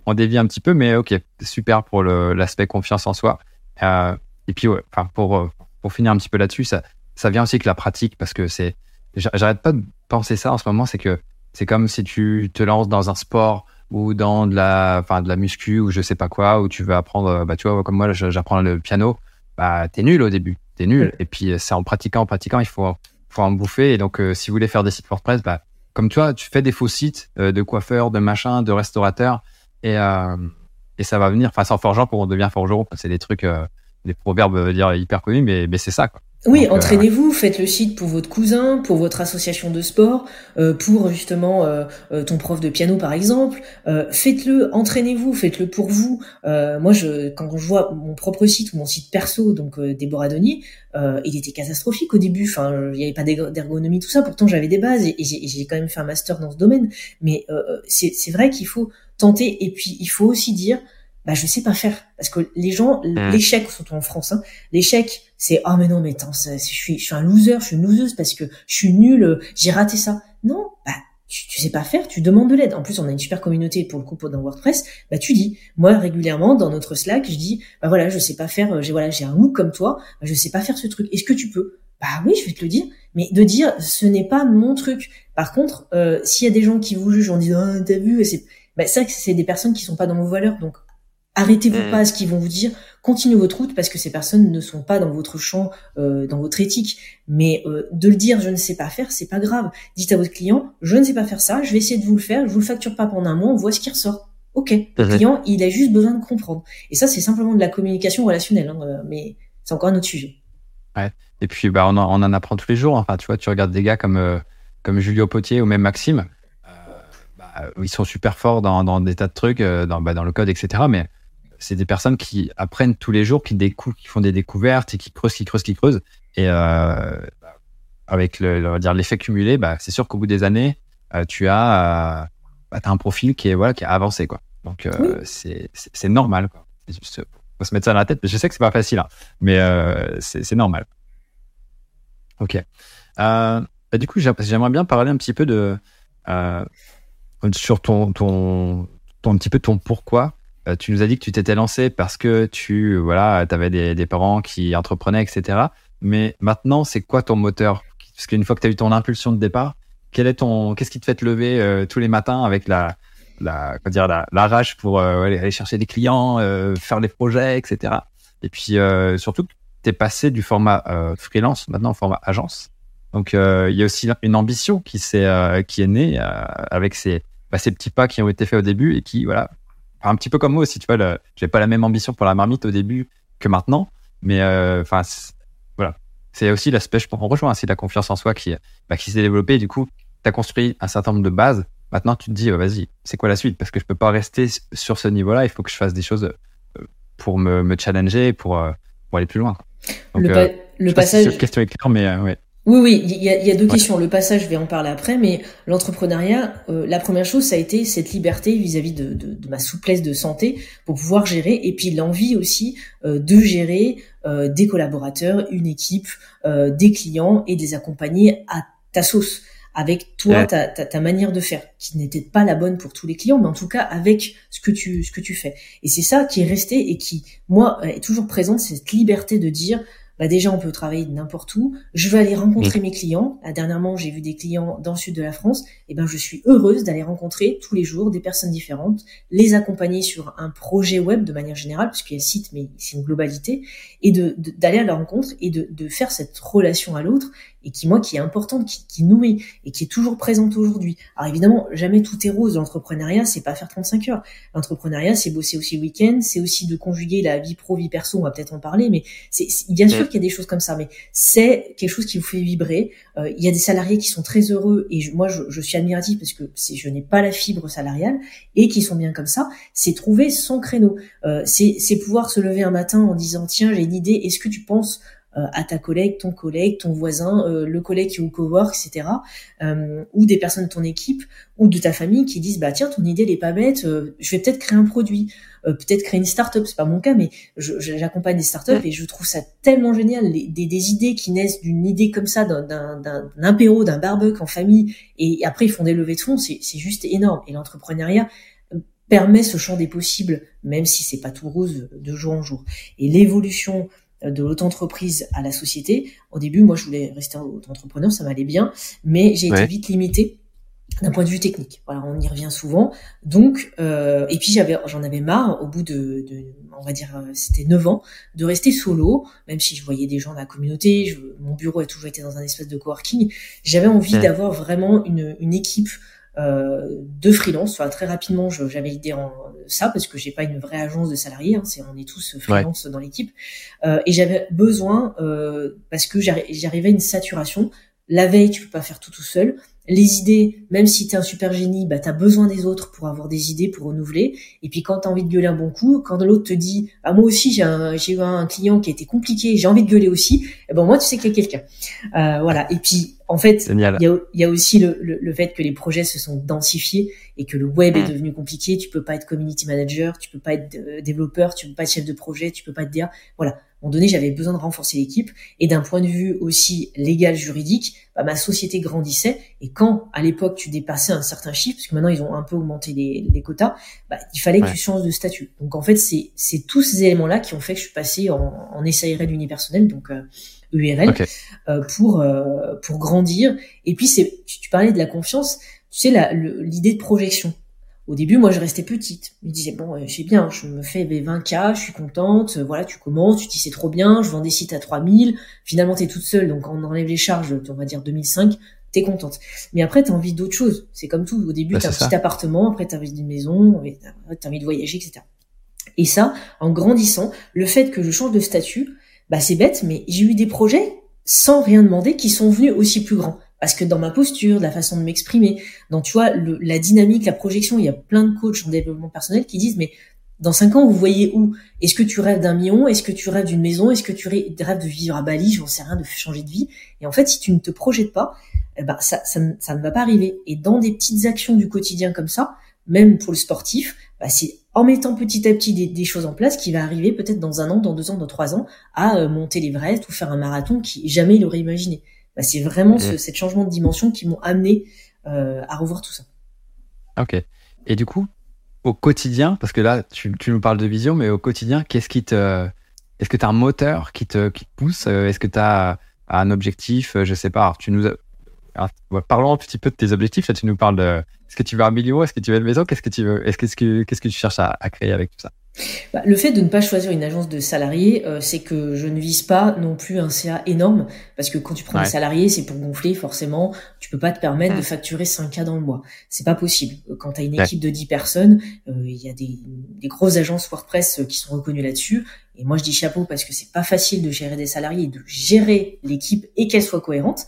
on dévie un petit peu, mais ok, super pour le, l'aspect confiance en soi. Euh, Et puis, ouais, enfin, pour, pour finir un petit peu là-dessus, ça, ça vient aussi avec la pratique parce que c'est, j'arrête pas de penser ça en ce moment, c'est que c'est comme si tu te lances dans un sport ou dans de la, enfin, de la muscu ou je sais pas quoi, où tu vas apprendre, bah, tu vois, comme moi, j'apprends le piano, bah, t'es nul au début, t'es nul. Et puis, c'est en pratiquant, en pratiquant, il faut, faut en bouffer. Et donc, euh, si vous voulez faire des sites WordPress, bah, comme tu vois, tu fais des faux sites euh, de coiffeurs, de machins, de restaurateurs et, euh, et ça va venir. Enfin, sans forgeant, on devient forgeron. C'est des trucs, euh, des proverbes, on va dire, hyper connus, mais, mais c'est ça, quoi. Oui, donc, entraînez-vous, euh, ouais. faites le site pour votre cousin, pour votre association de sport, euh, pour justement euh, euh, ton prof de piano par exemple. Euh, faites-le, entraînez-vous, faites-le pour vous. Euh, moi, je quand je vois mon propre site ou mon site perso, donc euh, Déborah Donnier, euh, il était catastrophique au début. Enfin, il n'y avait pas d'ergonomie, tout ça. Pourtant, j'avais des bases et, et, j'ai, et j'ai quand même fait un master dans ce domaine. Mais euh, c'est, c'est vrai qu'il faut tenter et puis il faut aussi dire. Bah, je sais pas faire. Parce que les gens, l'échec, surtout en France, hein, l'échec, c'est, ah, oh, mais non, mais attends, ça, je suis, je suis un loser, je suis une loseuse parce que je suis nulle, j'ai raté ça. Non, bah, tu, tu sais pas faire, tu demandes de l'aide. En plus, on a une super communauté pour le coup, dans WordPress. Bah, tu dis, moi, régulièrement, dans notre Slack, je dis, bah voilà, je sais pas faire, j'ai, voilà, j'ai un MOOC comme toi, je sais pas faire ce truc. Est-ce que tu peux? Bah oui, je vais te le dire, mais de dire, ce n'est pas mon truc. Par contre, euh, s'il y a des gens qui vous jugent en disant, ah, t'as vu, c'est, bah, ça, c'est des personnes qui sont pas dans vos valeurs, donc, arrêtez-vous pas à ce qu'ils vont vous dire, continuez votre route parce que ces personnes ne sont pas dans votre champ, euh, dans votre éthique. Mais euh, de le dire, je ne sais pas faire, c'est pas grave. Dites à votre client, je ne sais pas faire ça, je vais essayer de vous le faire, je vous le facture pas pendant un mois, on voit ce qui ressort. Ok, le client, il a juste besoin de comprendre. Et ça, c'est simplement de la communication relationnelle, hein, mais c'est encore un autre sujet. Ouais. Et puis, bah, on en, on en apprend tous les jours. Enfin, tu vois, tu regardes des gars comme euh, comme Julio Potier ou même Maxime, euh, bah, ils sont super forts dans, dans des tas de trucs, dans, bah, dans le code, et cetera. Mais c'est des personnes qui apprennent tous les jours, qui, décou- qui font des découvertes et qui creusent, qui creusent, qui creusent. Et euh, avec le, on va dire, l'effet cumulé, bah, c'est sûr qu'au bout des années, euh, tu as, euh, bah, t'as un profil qui est, voilà, qui est avancé, quoi. Donc, euh, oui. c'est, c'est, c'est normal, quoi. C'est juste, faut se mettre ça dans la tête. Je sais que c'est pas facile, hein, mais euh, c'est, c'est normal. OK. Euh, bah, du coup, j'aimerais bien parler un petit peu de... Euh, sur ton, ton, ton... un petit peu ton pourquoi. Euh, tu nous as dit que tu t'étais lancé parce que tu voilà, avais des, des parents qui entreprenaient, et cetera. Mais maintenant, c'est quoi ton moteur? Parce qu'une fois que tu as eu ton impulsion de départ, quel est ton, qu'est-ce qui te fait te lever euh, tous les matins avec la, la, comment dire, la, la rage pour euh, aller, aller chercher des clients, euh, faire des projets, et cetera. Et puis, euh, surtout, tu es passé du format euh, freelance maintenant au format agence. Donc, il euh, y a aussi une ambition qui, s'est, euh, qui est née euh, avec ces, bah, ces petits pas qui ont été faits au début et qui, voilà, un petit peu comme moi aussi, tu vois, le, j'ai pas la même ambition pour la marmite au début que maintenant, mais enfin euh, voilà, c'est aussi l'aspect, je pense, on rejoint aussi la confiance en soi qui, bah, qui s'est développée. Du coup, tu as construit un certain nombre de bases. Maintenant, tu te dis, oh, vas-y, c'est quoi la suite? Parce que je peux pas rester sur ce niveau-là. Il faut que je fasse des choses euh, pour me, me challenger et pour, euh, pour aller plus loin. Donc, le pa- euh, le je passage... sais pas si cette question est claire, mais euh, ouais. Oui, oui, il y, y a deux ouais. questions. Le passage, je vais en parler après, mais l'entrepreneuriat, euh, la première chose, ça a été cette liberté vis-à-vis de, de, de ma souplesse de santé pour pouvoir gérer, et puis l'envie aussi euh, de gérer euh, des collaborateurs, une équipe, euh, des clients, et de les accompagner à ta sauce, avec toi, ouais. ta, ta, ta manière de faire, qui n'était pas la bonne pour tous les clients, mais en tout cas avec ce que tu, ce que tu fais. Et c'est ça qui est resté et qui, moi, est toujours présente, cette liberté de dire... Bah déjà, on peut travailler de n'importe où. Je vais aller rencontrer mmh. mes clients. Là, dernièrement, j'ai vu des clients dans le sud de la France. Et ben, je suis heureuse d'aller rencontrer tous les jours des personnes différentes, les accompagner sur un projet web de manière générale, puisqu'il y a le site, mais c'est une globalité, et de, de d'aller à leur rencontre et de, de faire cette relation à l'autre, et qui, moi, qui est importante, qui, qui nourrit et qui est toujours présente aujourd'hui. Alors évidemment, jamais tout est rose. L'entrepreneuriat, c'est pas faire trente-cinq heures. L'entrepreneuriat, c'est bosser aussi le week-end, c'est aussi de conjuguer la vie pro, vie perso. On va peut-être en parler, mais c'est, c'est bien sûr. Qu'il y a des choses comme ça, mais c'est quelque chose qui vous fait vibrer. Euh, il y a des salariés qui sont très heureux, et je, moi je, je suis admirative parce que c'est, je n'ai pas la fibre salariale, et qui sont bien comme ça. C'est trouver son créneau, euh, c'est, c'est pouvoir se lever un matin en disant tiens, j'ai une idée, est-ce que tu penses euh, à ta collègue, ton collègue, ton voisin, euh, le collègue qui est au cowork, et cetera, euh, ou des personnes de ton équipe ou de ta famille qui disent bah tiens, ton idée elle est pas bête, euh, je vais peut-être créer un produit. Euh, peut-être créer une start-up, c'est pas mon cas, mais je, je, j'accompagne des start-up et je trouve ça tellement génial, les, des, des idées qui naissent d'une idée comme ça, d'un, d'un, d'un, d'un apéro, d'un barbecue en famille, et après ils font des levées de fonds, c'est, c'est juste énorme. Et l'entrepreneuriat permet ce champ des possibles, même si c'est pas tout rose de jour en jour. Et l'évolution de l'auto-entreprise à la société, au début, moi je voulais rester auto-entrepreneur, ça m'allait bien, mais j'ai ouais. été vite limitée d'un point de vue technique. Voilà, on y revient souvent. Donc, euh, et puis j'avais, j'en avais marre au bout de, de, on va dire, c'était neuf ans, de rester solo, même si je voyais des gens de la communauté, je, mon bureau a toujours été dans un espace de coworking. J'avais envie ouais. d'avoir vraiment une, une équipe euh, de freelance. Enfin, très rapidement, je, j'avais l'idée en ça parce que j'ai pas une vraie agence de salariés. Hein, c'est, on est tous freelance ouais. dans l'équipe. Euh, et j'avais besoin euh, parce que j'arri- j'arrivais à une saturation. La veille, tu peux pas faire tout tout seul. Les idées, même si t'es un super génie, bah t'as besoin des autres pour avoir des idées, pour renouveler. Et puis quand t'as envie de gueuler un bon coup, quand l'autre te dit « Ah moi aussi, j'ai, un, j'ai eu un client qui a été compliqué, j'ai envie de gueuler aussi. » Eh ben moi, tu sais qu'il y a quelqu'un. Euh, voilà. Et puis, en fait, il y a, y a aussi le, le, le fait que les projets se sont densifiés et que le web est devenu compliqué. Tu peux pas être community manager, tu peux pas être euh, développeur, tu peux pas être chef de projet, tu peux pas être D A. Voilà. À un moment donné, j'avais besoin de renforcer l'équipe, et d'un point de vue aussi légal, juridique, bah, ma société grandissait, et quand à l'époque tu dépassais un certain chiffre, parce que maintenant ils ont un peu augmenté les, les quotas, bah, il fallait ouais. que tu changes de statut. Donc en fait, c'est, c'est tous ces éléments-là qui ont fait que je suis passé en, en S A R L unipersonnel, donc euh, E R L, okay. euh, pour euh, pour grandir. Et puis c'est, tu, tu parlais de la confiance, tu sais la, le, l'idée de projection. Au début, moi, je restais petite. Je me disais, bon, je sais bien, je me fais vingt mille, je suis contente. Voilà, tu commences, tu dis, c'est trop bien. Je vends des sites à trois mille. Finalement, t'es toute seule. Donc, on enlève les charges, on va dire deux mille cinq. T'es contente. Mais après, t'as envie d'autre chose. C'est comme tout. Au début, bah, t'as un ça. petit appartement. Après, t'as envie d'une maison. T'as envie de voyager, et cetera. Et ça, en grandissant, le fait que je change de statut, bah, c'est bête, mais j'ai eu des projets sans rien demander qui sont venus aussi plus grands. Parce que dans ma posture, la façon de m'exprimer, dans tu vois le, la dynamique, la projection, il y a plein de coachs en développement personnel qui disent mais dans cinq ans vous voyez où ? Est-ce que tu rêves d'un million ? Est-ce que tu rêves d'une maison ? Est-ce que tu rêves de vivre à Bali ? J'en sais rien, de changer de vie. Et en fait, si tu ne te projettes pas, eh ben ça, ça, ça ne va pas arriver. Et dans des petites actions du quotidien comme ça, même pour le sportif, bah c'est en mettant petit à petit des, des choses en place qu'il va arriver peut-être dans un an, dans deux ans, dans trois ans à euh, monter l'Everest ou faire un marathon qui jamais il aurait imaginé. Bah, c'est vraiment ce cet changement de dimension qui m'ont amené euh, à revoir tout ça. Ok. Et du coup, au quotidien, parce que là, tu, tu nous parles de vision, mais au quotidien, qu'est-ce qui te, est-ce que tu as un moteur qui te, qui te pousse ? Est-ce que tu as un objectif ? Je ne sais pas. Alors, tu nous as... Alors, parlons un petit peu de tes objectifs. Là, tu nous parles de... Est-ce que tu veux un million ? Est-ce que tu veux une maison ? Qu'est-ce que tu veux ? Est-ce que, est-ce que, qu'est-ce que tu cherches à, à créer avec tout ça ? Bah, le fait de ne pas choisir une agence de salariés, euh, c'est que je ne vise pas non plus un C A énorme, parce que quand tu prends ouais. des salariés, c'est pour gonfler forcément. Tu peux pas te permettre mmh. de facturer cinq K dans le mois, c'est pas possible. Quand t'as une équipe ouais. de dix personnes, il euh, y a des, des grosses agences WordPress qui sont reconnues là-dessus. Et moi je dis chapeau parce que c'est pas facile de gérer des salariés, de gérer l'équipe et qu'elle soit cohérente.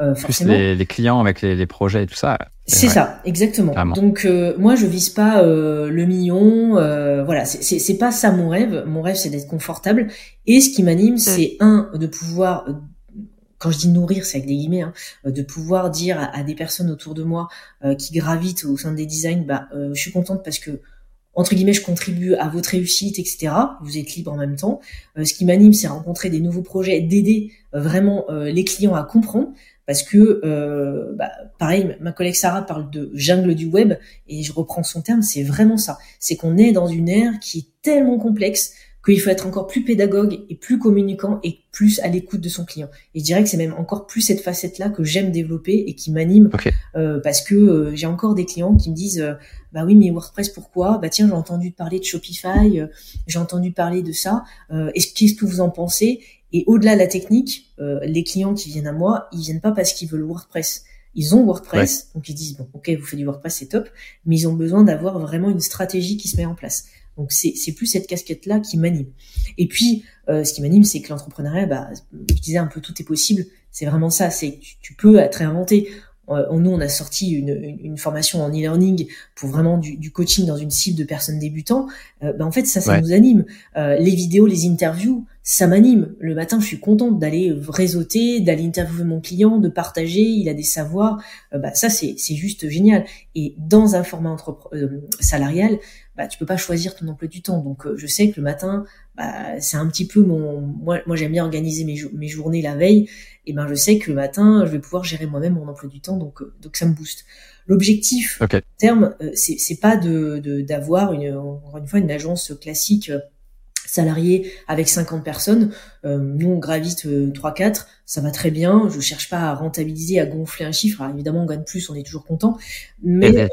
Euh, Plus les, les clients avec les, les projets et tout ça. C'est ouais. ça, exactement. Clairement. Donc euh, moi je vise pas euh, le million, euh, voilà, c'est, c'est, c'est pas ça mon rêve. Mon rêve c'est d'être confortable. Et ce qui m'anime, c'est un de pouvoir, quand je dis nourrir, c'est avec des guillemets, hein, de pouvoir dire à, à des personnes autour de moi euh, qui gravitent au sein des designs, bah euh, je suis contente parce que entre guillemets, je contribue à votre réussite, et cetera. Vous êtes libre en même temps. Euh, ce qui m'anime, c'est rencontrer des nouveaux projets, d'aider euh, vraiment euh, les clients à comprendre. Parce que, euh, bah, pareil, ma collègue Sarah parle de jungle du web, et je reprends son terme, c'est vraiment ça. C'est qu'on est dans une ère qui est tellement complexe qu'il faut être encore plus pédagogue et plus communicant et plus à l'écoute de son client. Et je dirais que c'est même encore plus cette facette-là que j'aime développer et qui m'anime, okay. euh, parce que euh, j'ai encore des clients qui me disent euh, « Bah oui, mais WordPress, pourquoi ? Bah tiens, j'ai entendu parler de Shopify, euh, j'ai entendu parler de ça, euh, est-ce, qu'est-ce que vous en pensez ?» Et au-delà de la technique, euh, les clients qui viennent à moi, ils viennent pas parce qu'ils veulent WordPress. Ils ont WordPress, ouais. donc ils disent bon, ok, vous faites du WordPress, c'est top, mais ils ont besoin d'avoir vraiment une stratégie qui se met en place. Donc c'est c'est plus cette casquette-là qui m'anime. Et puis euh, ce qui m'anime, c'est que l'entrepreneuriat, bah, je disais un peu tout est possible. C'est vraiment ça. C'est tu, tu peux te réinventer. Nous, on a sorti une, une, une formation en e-learning pour vraiment du, du coaching dans une cible de personnes débutants. Euh, ben en fait, ça, ça ouais. nous anime. Euh, les vidéos, les interviews, ça m'anime. Le matin, je suis contente d'aller réseauter, d'aller interviewer mon client, de partager. Il a des savoirs. Euh, ben ça, c'est, c'est juste génial. Et dans un format entrepre- euh, salarial, bah tu peux pas choisir ton emploi du temps. Donc euh, je sais que le matin, bah c'est un petit peu mon moi moi j'aime bien organiser mes jo- mes journées la veille, et ben je sais que le matin, je vais pouvoir gérer moi-même mon emploi du temps, donc euh, donc ça me booste. L'objectif okay. terme euh, c'est c'est pas de de d'avoir une encore une fois une agence classique euh, salarié avec cinquante personnes, euh, nous on gravite euh, trois quatre, ça va très bien, je cherche pas à rentabiliser, à gonfler un chiffre. Alors, évidemment on gagne plus, on est toujours content, mais euh,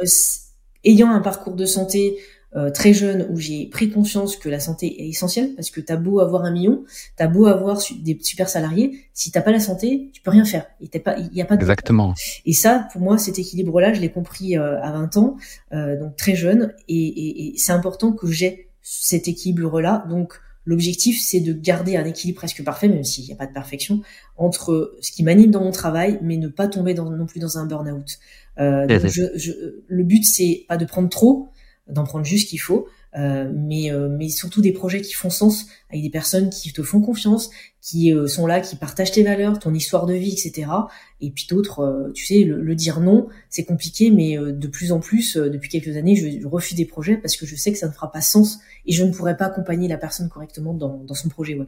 ayant un parcours de santé euh, très jeune où j'ai pris conscience que la santé est essentielle, parce que t'as beau avoir un million, t'as beau avoir su- des super salariés, si t'as pas la santé, tu peux rien faire. Et t'as pas, il y a pas de exactement. Et ça, pour moi, cet équilibre-là, je l'ai compris euh, à vingt ans, euh, donc très jeune, et, et, et c'est important que j'ai cet équilibre-là. Donc l'objectif, c'est de garder un équilibre presque parfait, même s'il n'y a pas de perfection, entre ce qui m'anime dans mon travail, mais ne pas tomber dans, non plus dans un burn-out. Euh, donc je, je, le but, c'est pas de prendre trop, d'en prendre juste ce qu'il faut, euh, mais, euh, mais surtout des projets qui font sens, avec des personnes qui te font confiance, qui euh, sont là, qui partagent tes valeurs, ton histoire de vie, et cetera. Et puis d'autres, euh, tu sais, le, le dire non, c'est compliqué, mais euh, de plus en plus, euh, depuis quelques années, je, je refuse des projets parce que je sais que ça ne fera pas sens et je ne pourrai pas accompagner la personne correctement dans, dans son projet web.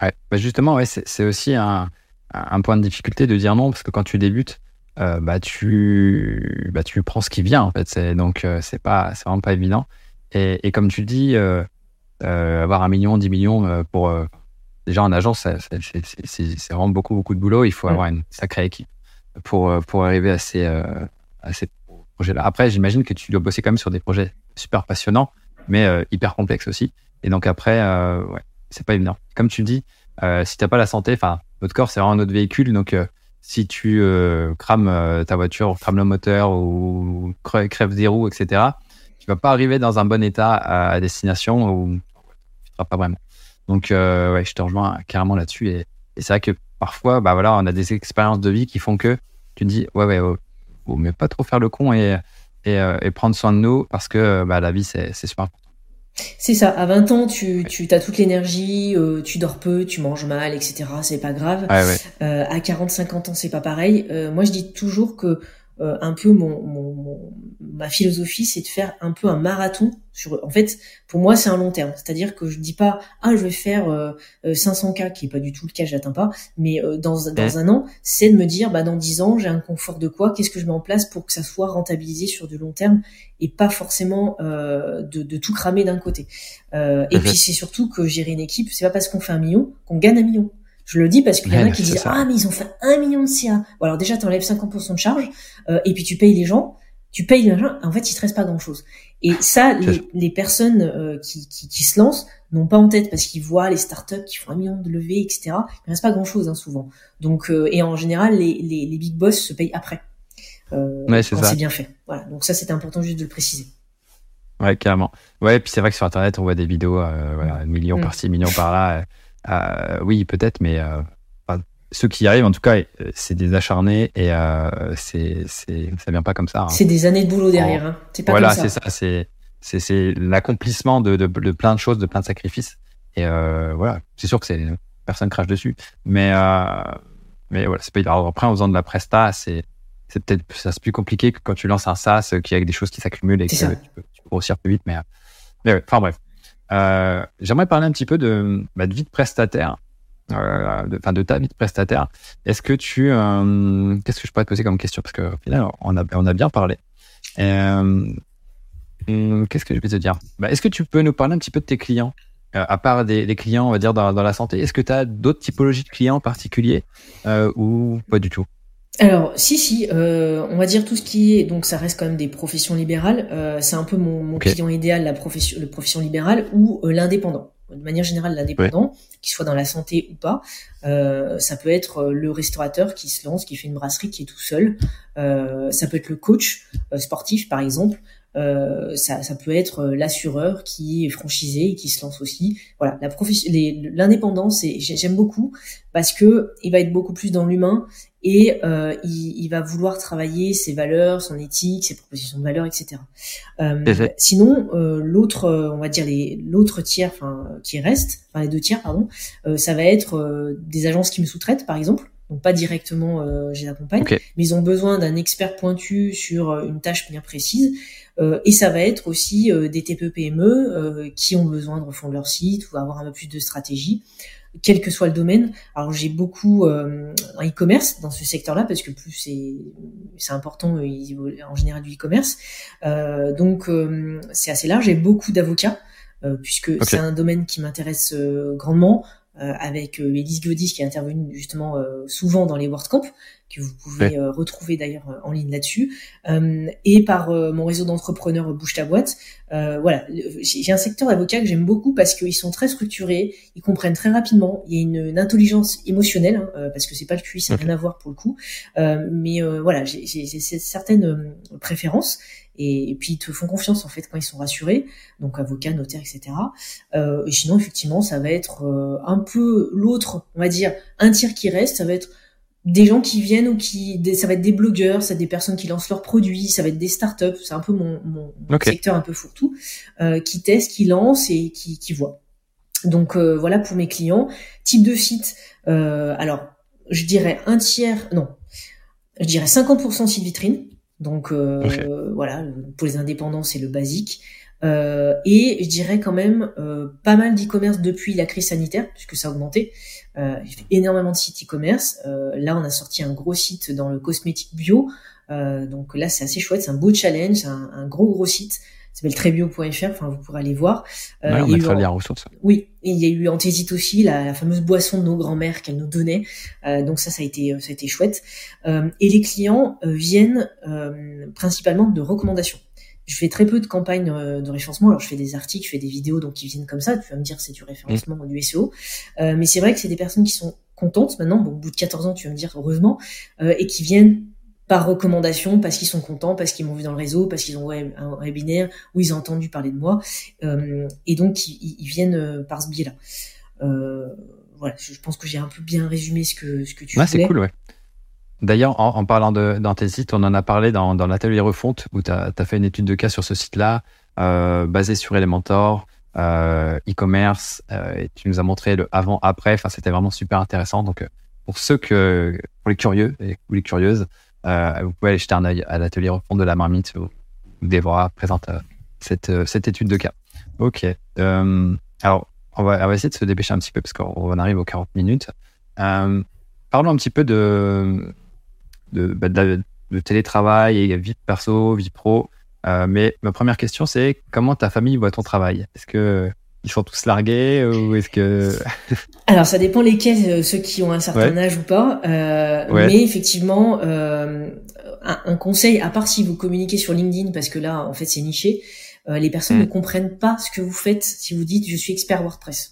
Ouais, bah justement, ouais, c'est, c'est aussi un, un point de difficulté de dire non, parce que quand tu débutes, Euh, bah tu bah tu prends ce qui vient en fait, c'est donc euh, c'est pas c'est vraiment pas évident, et, et comme tu dis euh, euh, avoir un million dix millions euh, pour euh, déjà en agence ça, c'est, c'est, c'est, c'est vraiment beaucoup beaucoup de boulot. Il faut ouais. avoir une sacrée équipe pour pour arriver à ces euh, à ces projets là. Après j'imagine que tu dois bosser quand même sur des projets super passionnants mais euh, hyper complexes aussi, et donc après euh, ouais c'est pas évident comme tu dis. Euh, si t'as pas la santé, enfin notre corps c'est vraiment notre véhicule, donc euh, si tu euh, crames euh, ta voiture, crames le moteur ou cre- crèves des roues, et cetera, tu vas pas arriver dans un bon état à, à destination où tu ne seras pas vraiment. Donc, euh, ouais, je te rejoins carrément là-dessus. Et, et c'est vrai que parfois, bah voilà, on a des expériences de vie qui font que tu te dis, ouais, ouais, ouais, ouais mais pas trop faire le con et, et, euh, et prendre soin de nous parce que bah, la vie, c'est, c'est super important. C'est ça, à vingt ans, tu, tu as toute l'énergie, euh, tu dors peu, tu manges mal, et cetera. C'est pas grave. Ouais, ouais. Euh, à quarante, cinquante ans, c'est pas pareil. Euh, moi, je dis toujours que euh, un peu mon, mon, mon ma philosophie, c'est de faire un peu un marathon. Sur, en fait, pour moi, c'est un long terme. C'est-à-dire que je dis pas, ah, je vais faire euh, cinq cents K, qui est pas du tout le cas, j'atteins pas. Mais euh, dans dans ouais. un an, c'est de me dire, bah dans dix ans, j'ai un confort de quoi ? Qu'est-ce que je mets en place pour que ça soit rentabilisé sur du long terme ? Et pas forcément euh, de, de tout cramer d'un côté. Euh, et mmh. puis c'est surtout que gérer une équipe, c'est pas parce qu'on fait un million qu'on gagne un million. Je le dis parce qu'il y en a ouais, qui disent ça. Ah mais ils ont fait un million de C A. Bon alors déjà t'enlèves cinquante pour cent de charge euh, et puis tu payes les gens, tu payes les gens. En fait il te reste pas grand chose. Et ça les, les personnes euh, qui, qui qui se lancent n'ont pas en tête parce qu'ils voient les startups qui font un million de levées et cetera. Il reste pas grand chose hein, souvent. Donc euh, et en général les, les les big boss se payent après. Euh, ouais, c'est, ça. C'est bien fait. Voilà. Donc ça, c'était important juste de le préciser. Ouais, carrément. Ouais, puis c'est vrai que sur Internet, on voit des vidéos, euh, voilà, millions mmh. par-ci, millions par-là. Euh, euh, oui, peut-être, mais euh, ceux qui y arrivent, en tout cas, c'est des acharnés et euh, c'est, c'est, ça vient pas comme ça. Hein. C'est des années de boulot derrière. Hein. C'est pas voilà, comme ça. Voilà, c'est ça. C'est, c'est, c'est l'accomplissement de, de, de plein de choses, de plein de sacrifices. Et euh, voilà, c'est sûr que c'est, personne crache dessus. Mais, euh, mais voilà, c'est pas. Alors après, en faisant de la Pressta, c'est, c'est peut-être ça, c'est plus compliqué que quand tu lances un SaaS qui a des choses qui s'accumulent et c'est que tu peux, tu peux grossir plus vite. Mais, mais ouais, enfin bref. Euh, j'aimerais parler un petit peu de, bah, de vie de prestataire. Enfin, euh, de, de ta vie de prestataire. Est-ce que tu... Euh, qu'est-ce que je pourrais te poser comme question ? Parce qu'au final, on a, on a bien parlé. Euh, qu'est-ce que je vais te dire ? Bah, est-ce que tu peux nous parler un petit peu de tes clients ? euh, À part des, des clients, on va dire, dans, dans la santé, est-ce que tu as d'autres typologies de clients en particulier euh, ou pas du tout ? Alors, si, si, euh, on va dire tout ce qui est... Donc, ça reste quand même des professions libérales. Euh, c'est un peu mon, mon okay. client idéal, la profession, la profession libérale ou euh, l'indépendant. De manière générale, l'indépendant, oui. qu'il soit dans la santé ou pas, euh, ça peut être le restaurateur qui se lance, qui fait une brasserie, qui est tout seul. Euh, ça peut être le coach euh, sportif, par exemple. Euh, ça, ça peut être l'assureur qui est franchisé et qui se lance aussi. Voilà, la profession, les, l'indépendant, c'est, j'aime beaucoup parce que il va être beaucoup plus dans l'humain et euh, il, il va vouloir travailler ses valeurs, son éthique, ses propositions de valeurs, et cetera. Euh, sinon, euh, l'autre, on va dire les, l'autre tiers, enfin qui reste, enfin les deux tiers, pardon, euh, ça va être euh, des agences qui me sous-traitent, par exemple. Donc pas directement, euh, je les accompagne, okay. mais ils ont besoin d'un expert pointu sur une tâche bien précise. Euh, et ça va être aussi euh, des T P E P M E euh, qui ont besoin de refondre leur site ou avoir un peu plus de stratégie, quel que soit le domaine. Alors j'ai beaucoup euh, un e-commerce dans ce secteur-là parce que plus c'est c'est important euh, ils, en général du e-commerce. Euh, donc euh, c'est assez large. J'ai beaucoup d'avocats euh, puisque okay. c'est un domaine qui m'intéresse euh, grandement. Euh, avec euh, Elise Godis qui est intervenue justement euh, souvent dans les WordCamp que vous pouvez ouais. euh, retrouver d'ailleurs euh, en ligne là-dessus euh, et par euh, mon réseau d'entrepreneurs Bouge ta boîte euh, voilà le, j'ai un secteur d'avocats que j'aime beaucoup parce qu'ils sont très structurés, ils comprennent très rapidement, il y a une, une intelligence émotionnelle hein, parce que c'est pas le Q I, ça n'a okay. rien à voir pour le coup euh, mais euh, voilà j'ai, j'ai, j'ai certaines euh, préférences et, et puis ils te font confiance en fait quand ils sont rassurés, donc avocats, notaires, et cetera. Euh, et sinon effectivement ça va être euh, un peu l'autre, on va dire un tiers qui reste, ça va être des gens qui viennent ou qui, des, ça va être des blogueurs, ça va être des personnes qui lancent leurs produits, ça va être des startups, c'est un peu mon, mon, mon okay. secteur un peu fourre-tout, euh, qui testent, qui lancent et qui, qui voient. Donc euh, voilà pour mes clients. Type de site, euh, alors je dirais un tiers, non, je dirais cinquante pour cent site vitrine. Donc euh, okay. voilà, pour les indépendants c'est le basique. Euh, et je dirais quand même euh, pas mal d'e-commerce depuis la crise sanitaire puisque ça a augmenté. Euh, j'ai fait énormément de sites e-commerce. Euh, là, on a sorti un gros site dans le cosmétique bio. Euh, donc là, c'est assez chouette, c'est un beau challenge, c'est un, un gros gros site. Ça s'appelle Trebio point F R. Enfin, vous pourrez aller voir. Euh, ouais, on mettra le lien en ressources. Oui, et il y a eu Antésite aussi, la, la fameuse boisson de nos grands-mères qu'elles nous donnaient. Euh, donc ça, ça a été, ça a été chouette. Euh, et les clients euh, viennent euh, principalement de recommandations. Je fais très peu de campagnes de référencement. Alors, je fais des articles, je fais des vidéos, donc ils viennent comme ça. Tu vas me dire, c'est du référencement ou du S E O. Euh, mais c'est vrai que c'est des personnes qui sont contentes maintenant. Bon, au bout de quatorze ans, tu vas me dire, heureusement, euh, et qui viennent par recommandation parce qu'ils sont contents, parce qu'ils m'ont vu dans le réseau, parce qu'ils ont ouais, un webinaire où ils ont entendu parler de moi. Euh, et donc, ils, ils viennent par ce biais-là. Euh, voilà, je pense que j'ai un peu bien résumé ce que, ce que tu ouais, voulais. C'est cool, ouais. D'ailleurs, en, en parlant de, dans tes sites, on en a parlé dans, dans l'atelier refonte où tu as fait une étude de cas sur ce site-là, euh, basée sur Elementor, euh, e-commerce, euh, et tu nous as montré le avant-après. Enfin, c'était vraiment super intéressant. Donc, pour ceux que, pour les curieux et, ou les curieuses, euh, vous pouvez aller jeter un œil à l'atelier refonte de la Marmite où Déborah présente euh, cette, euh, cette étude de cas. Ok. Euh, alors, on va, on va essayer de se dépêcher un petit peu parce qu'on arrive aux quarante minutes. Euh, parlons un petit peu de. De, bah, de, de télétravail, et vie perso, vie pro. Euh, mais ma première question, c'est comment ta famille voit ton travail ? Est-ce qu'ils sont tous largués ou est-ce que... Alors, ça dépend lesquels, ceux qui ont un certain ouais. âge ou pas. Euh, ouais. Mais effectivement, euh, un, un conseil, à part si vous communiquez sur LinkedIn, parce que là, en fait, c'est niché, euh, les personnes mmh. ne comprennent pas ce que vous faites si vous dites « je suis expert WordPress ».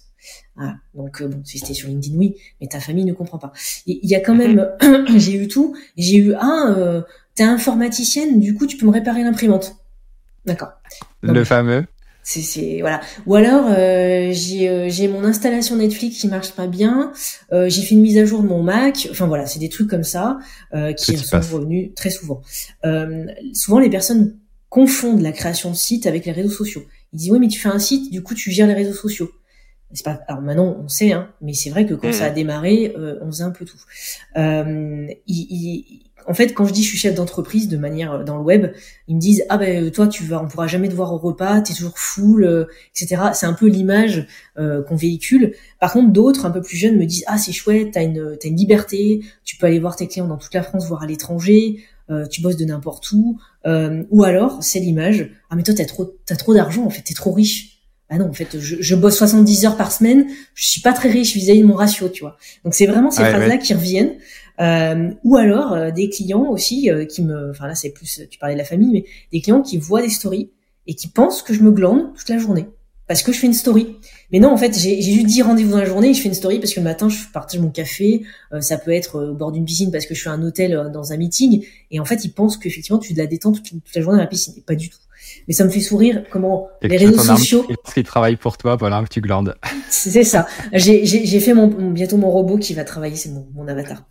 Ah, donc euh, bon, si c'était sur LinkedIn, oui, mais ta famille ne comprend pas. Il y a quand même, j'ai eu tout, j'ai eu un, euh, t'es informaticienne, du coup tu peux me réparer l'imprimante. D'accord. Donc, le fameux. C'est, c'est, voilà. Ou alors, euh, j'ai, euh, j'ai mon installation Netflix qui marche pas bien. Euh, j'ai fait une mise à jour de mon Mac. Enfin voilà, c'est des trucs comme ça euh, qui sont revenus très souvent. Euh, souvent, les personnes confondent la création de site avec les réseaux sociaux. Ils disent oui, mais tu fais un site, du coup, tu gères les réseaux sociaux. C'est pas. Alors maintenant, on sait, hein, mais c'est vrai que quand mmh. ça a démarré, euh, on faisait un peu tout. Euh, il, il, en fait, quand je dis je suis chef d'entreprise de manière dans le web, ils me disent ah ben toi tu vas, on pourra jamais te voir au repas, t'es toujours full, euh, et cetera. C'est un peu l'image euh, qu'on véhicule. Par contre, d'autres un peu plus jeunes me disent ah c'est chouette, t'as une t'as une liberté, tu peux aller voir tes clients dans toute la France, voire à l'étranger, euh, tu bosses de n'importe où. Euh, ou alors c'est l'image ah mais toi t'as trop t'as trop d'argent en fait, t'es trop riche. Ah non, en fait, je, je bosse soixante-dix heures par semaine, je suis pas très riche vis-à-vis de mon ratio, tu vois. Donc, c'est vraiment ces ah, phrases-là ouais. qui reviennent. Euh, ou alors, euh, des clients aussi euh, qui me... Enfin, là, c'est plus... Tu parlais de la famille, mais des clients qui voient des stories et qui pensent que je me glande toute la journée parce que je fais une story. Mais non, en fait, j'ai, j'ai juste dit rendez-vous dans la journée et je fais une story parce que le matin, je partage mon café. Euh, ça peut être au bord d'une piscine parce que je suis à un hôtel euh, dans un meeting. Et en fait, ils pensent qu'effectivement, tu te la détends toute, toute la journée à la piscine. Et pas du tout. Mais ça me fait sourire comment et les réseaux sociaux. Et parce qu'ils travaillent pour toi, voilà, tu glandes. C'est ça. J'ai, j'ai, j'ai fait mon, mon, bientôt mon robot qui va travailler, c'est mon, mon avatar.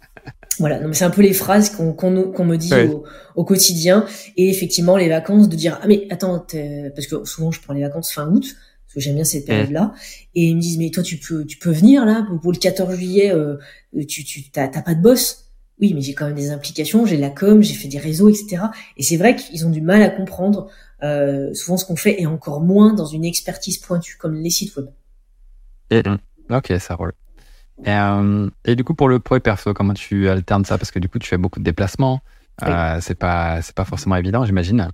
Voilà. Non, mais c'est un peu les phrases qu'on, qu'on, qu'on me dit oui. au, au quotidien. Et effectivement, les vacances, de dire, ah, mais attends, t'es... parce que souvent, je prends les vacances fin août, parce que j'aime bien cette période-là. Mmh. Et ils me disent, mais toi, tu peux, tu peux venir, là, pour, pour le quatorze juillet, euh, tu, tu, t'as, t'as pas de boss. Oui, mais j'ai quand même des implications, j'ai de la com, j'ai fait des réseaux, et cetera. Et c'est vrai qu'ils ont du mal à comprendre euh, souvent ce qu'on fait, et encore moins dans une expertise pointue comme les sites web. Et, ok, ça roule. Et, euh, et du coup, pour le pro et perso, comment tu alternes ça? Parce que du coup, tu fais beaucoup de déplacements. Oui. Euh, c'est pas, c'est pas forcément évident, j'imagine.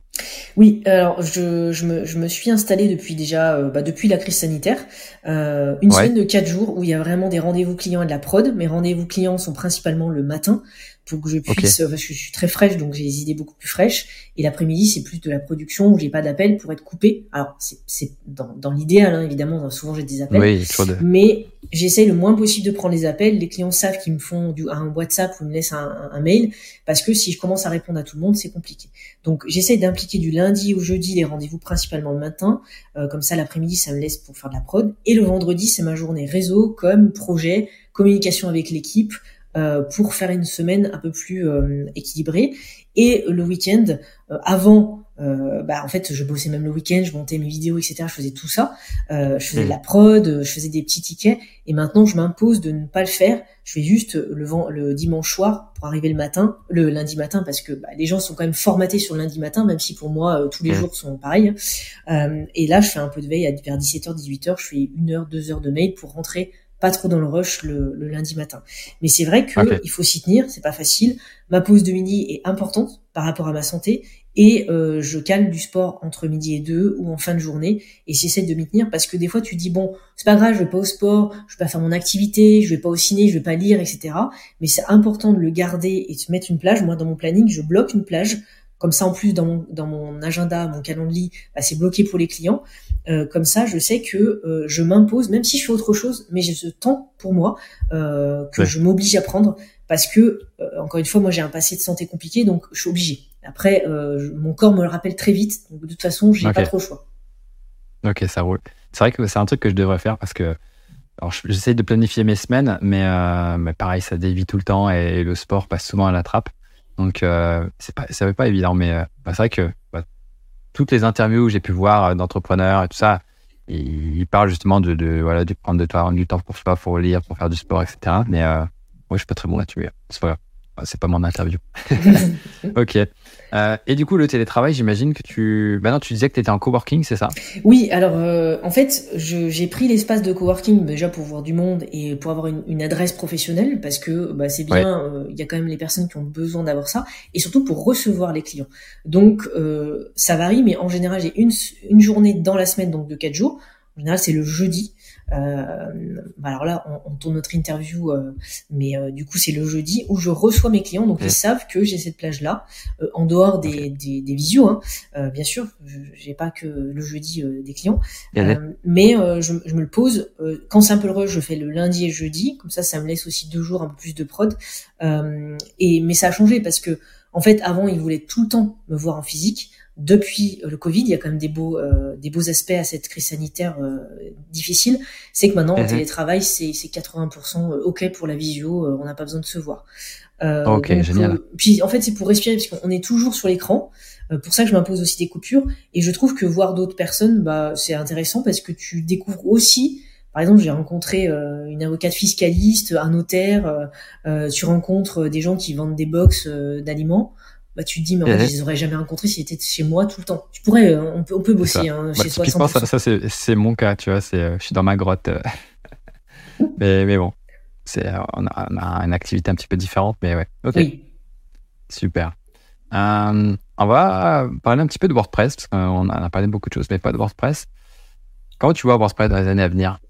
Oui, alors je, je me, je me suis installée depuis déjà, euh, bah depuis la crise sanitaire, euh, une ouais. semaine de quatre jours où il y a vraiment des rendez-vous clients et de la prod. Mes rendez-vous clients sont principalement le matin pour que je puisse, okay. parce que je suis très fraîche, donc j'ai des idées beaucoup plus fraîches. Et l'après-midi, c'est plus de la production où j'ai pas d'appel pour être coupée. Alors c'est, c'est dans, dans l'idéal, hein, évidemment. Souvent j'ai des appels, oui, trop de... mais j'essaye le moins possible de prendre les appels. Les clients savent qu'ils me font du, un WhatsApp ou me laissent un, un, un mail parce que si je commence à répondre à tout le monde, c'est compliqué. Donc j'essaye d'impliquer du lundi au jeudi les rendez-vous principalement le matin, euh, comme ça l'après-midi ça me laisse pour faire de la prod, et le vendredi c'est ma journée réseau, com, projet, communication avec l'équipe, euh, pour faire une semaine un peu plus euh, équilibrée. Et le week-end, euh, avant euh, bah en fait je bossais même le week-end, je montais mes vidéos, etc., je faisais tout ça, euh, je faisais de la prod, je faisais des petits tickets, et maintenant je m'impose de ne pas le faire. Je fais juste le, le dimanche soir pour arriver le matin, le lundi matin, parce que bah, les gens sont quand même formatés sur le lundi matin, même si pour moi, euh, tous les jours sont pareils. Euh, et là, je fais un peu de veille à, vers dix-sept heures, dix-huit heures. Je fais une heure, deux heures de mail pour rentrer pas trop dans le rush le, le lundi matin. Mais c'est vrai que okay. il faut s'y tenir, c'est pas facile. Ma pause de midi est importante par rapport à ma santé, et euh, je cale du sport entre midi et deux ou en fin de journée, et j'essaie de m'y tenir, parce que des fois tu dis bon, c'est pas grave, je vais pas au sport, je vais pas faire mon activité, je vais pas au ciné, je vais pas lire, et cetera. Mais c'est important de le garder et de se mettre une plage. Moi, dans mon planning, je bloque une plage. Comme ça, en plus, dans mon, dans mon agenda, mon calendrier, bah, c'est bloqué pour les clients. Euh, comme ça, je sais que euh, je m'impose, même si je fais autre chose, mais j'ai ce temps pour moi euh, que ouais. je m'oblige à prendre, parce que, euh, encore une fois, moi, j'ai un passé de santé compliqué, donc je suis obligée. Après, euh, je, mon corps me le rappelle très vite, donc de toute façon, j'ai okay. pas trop le choix. Ok, ça roule. C'est vrai que c'est un truc que je devrais faire, parce que alors, j'essaie de planifier mes semaines, mais, euh, mais pareil, ça dévie tout le temps, et, et le sport passe souvent à la trappe. Donc, euh, c'est pas, ça n'est pas évident, mais euh, bah, c'est vrai que bah, toutes les interviews que j'ai pu voir euh, d'entrepreneurs et tout ça, ils, ils parlent justement de, de, voilà, de prendre de toi, du temps pour soi, pour lire, pour faire du sport, et cetera. Mais euh, moi, je ne suis pas très bon là-dessus. C'est pas, c'est pas mon interview. Ok. Euh, et du coup, le télétravail, j'imagine que tu... Bah non, tu disais que tu étais en coworking, c'est ça? Oui, alors euh, en fait, je, j'ai pris l'espace de coworking déjà pour voir du monde et pour avoir une, une adresse professionnelle, parce que bah, c'est bien, il ouais. euh, y a quand même les personnes qui ont besoin d'avoir ça, et surtout pour recevoir les clients. Donc, euh, ça varie, mais en général, j'ai une, une journée dans la semaine, donc de quatre jours. En général, c'est le jeudi. Euh, bah alors là, on, on tourne notre interview, euh, mais euh, du coup, c'est le jeudi où je reçois mes clients. Donc, mmh. ils savent que j'ai cette plage-là, euh, en dehors des, okay. des, des visios. Hein. Euh, bien sûr, je, j'ai pas que le jeudi euh, des clients, mmh. euh, mais euh, je, je me le pose. Euh, quand c'est un peu le rush, je fais le lundi et jeudi. Comme ça, ça me laisse aussi deux jours un peu plus de prod. Euh, et mais ça a changé, parce que en fait, avant, ils voulaient tout le temps me voir en physique. depuis le Covid, il y a quand même des beaux, euh, des beaux aspects à cette crise sanitaire euh, difficile. C'est que maintenant, en mmh. télétravail, c'est, c'est quatre-vingts pour cent OK pour la visio, euh, on n'a pas besoin de se voir. Euh, ok, donc, génial. Euh, puis en fait, c'est pour respirer, parce qu'on est toujours sur l'écran. Euh, pour ça que je m'impose aussi des coupures. Et je trouve que voir d'autres personnes, bah, c'est intéressant parce que tu découvres aussi. Par exemple, j'ai rencontré euh, une avocate fiscaliste, un notaire. Euh, euh, tu rencontres des gens qui vendent des box euh, d'aliments. Bah, tu te dis, mais en fait, je les aurais jamais rencontrés s'ils étaient chez moi tout le temps. Tu pourrais, on peut, on peut bosser hein, bah, chez soi. Typiquement, ça, ça c'est, c'est mon cas, tu vois, c'est, je suis dans ma grotte. mais, mais bon, c'est, on a, on a une activité un petit peu différente, mais ouais. Ok. Oui. Super. Euh, on va parler un petit peu de WordPress, parce qu'on a parlé de beaucoup de choses, mais pas de WordPress. Comment tu vois WordPress dans les années à venir ?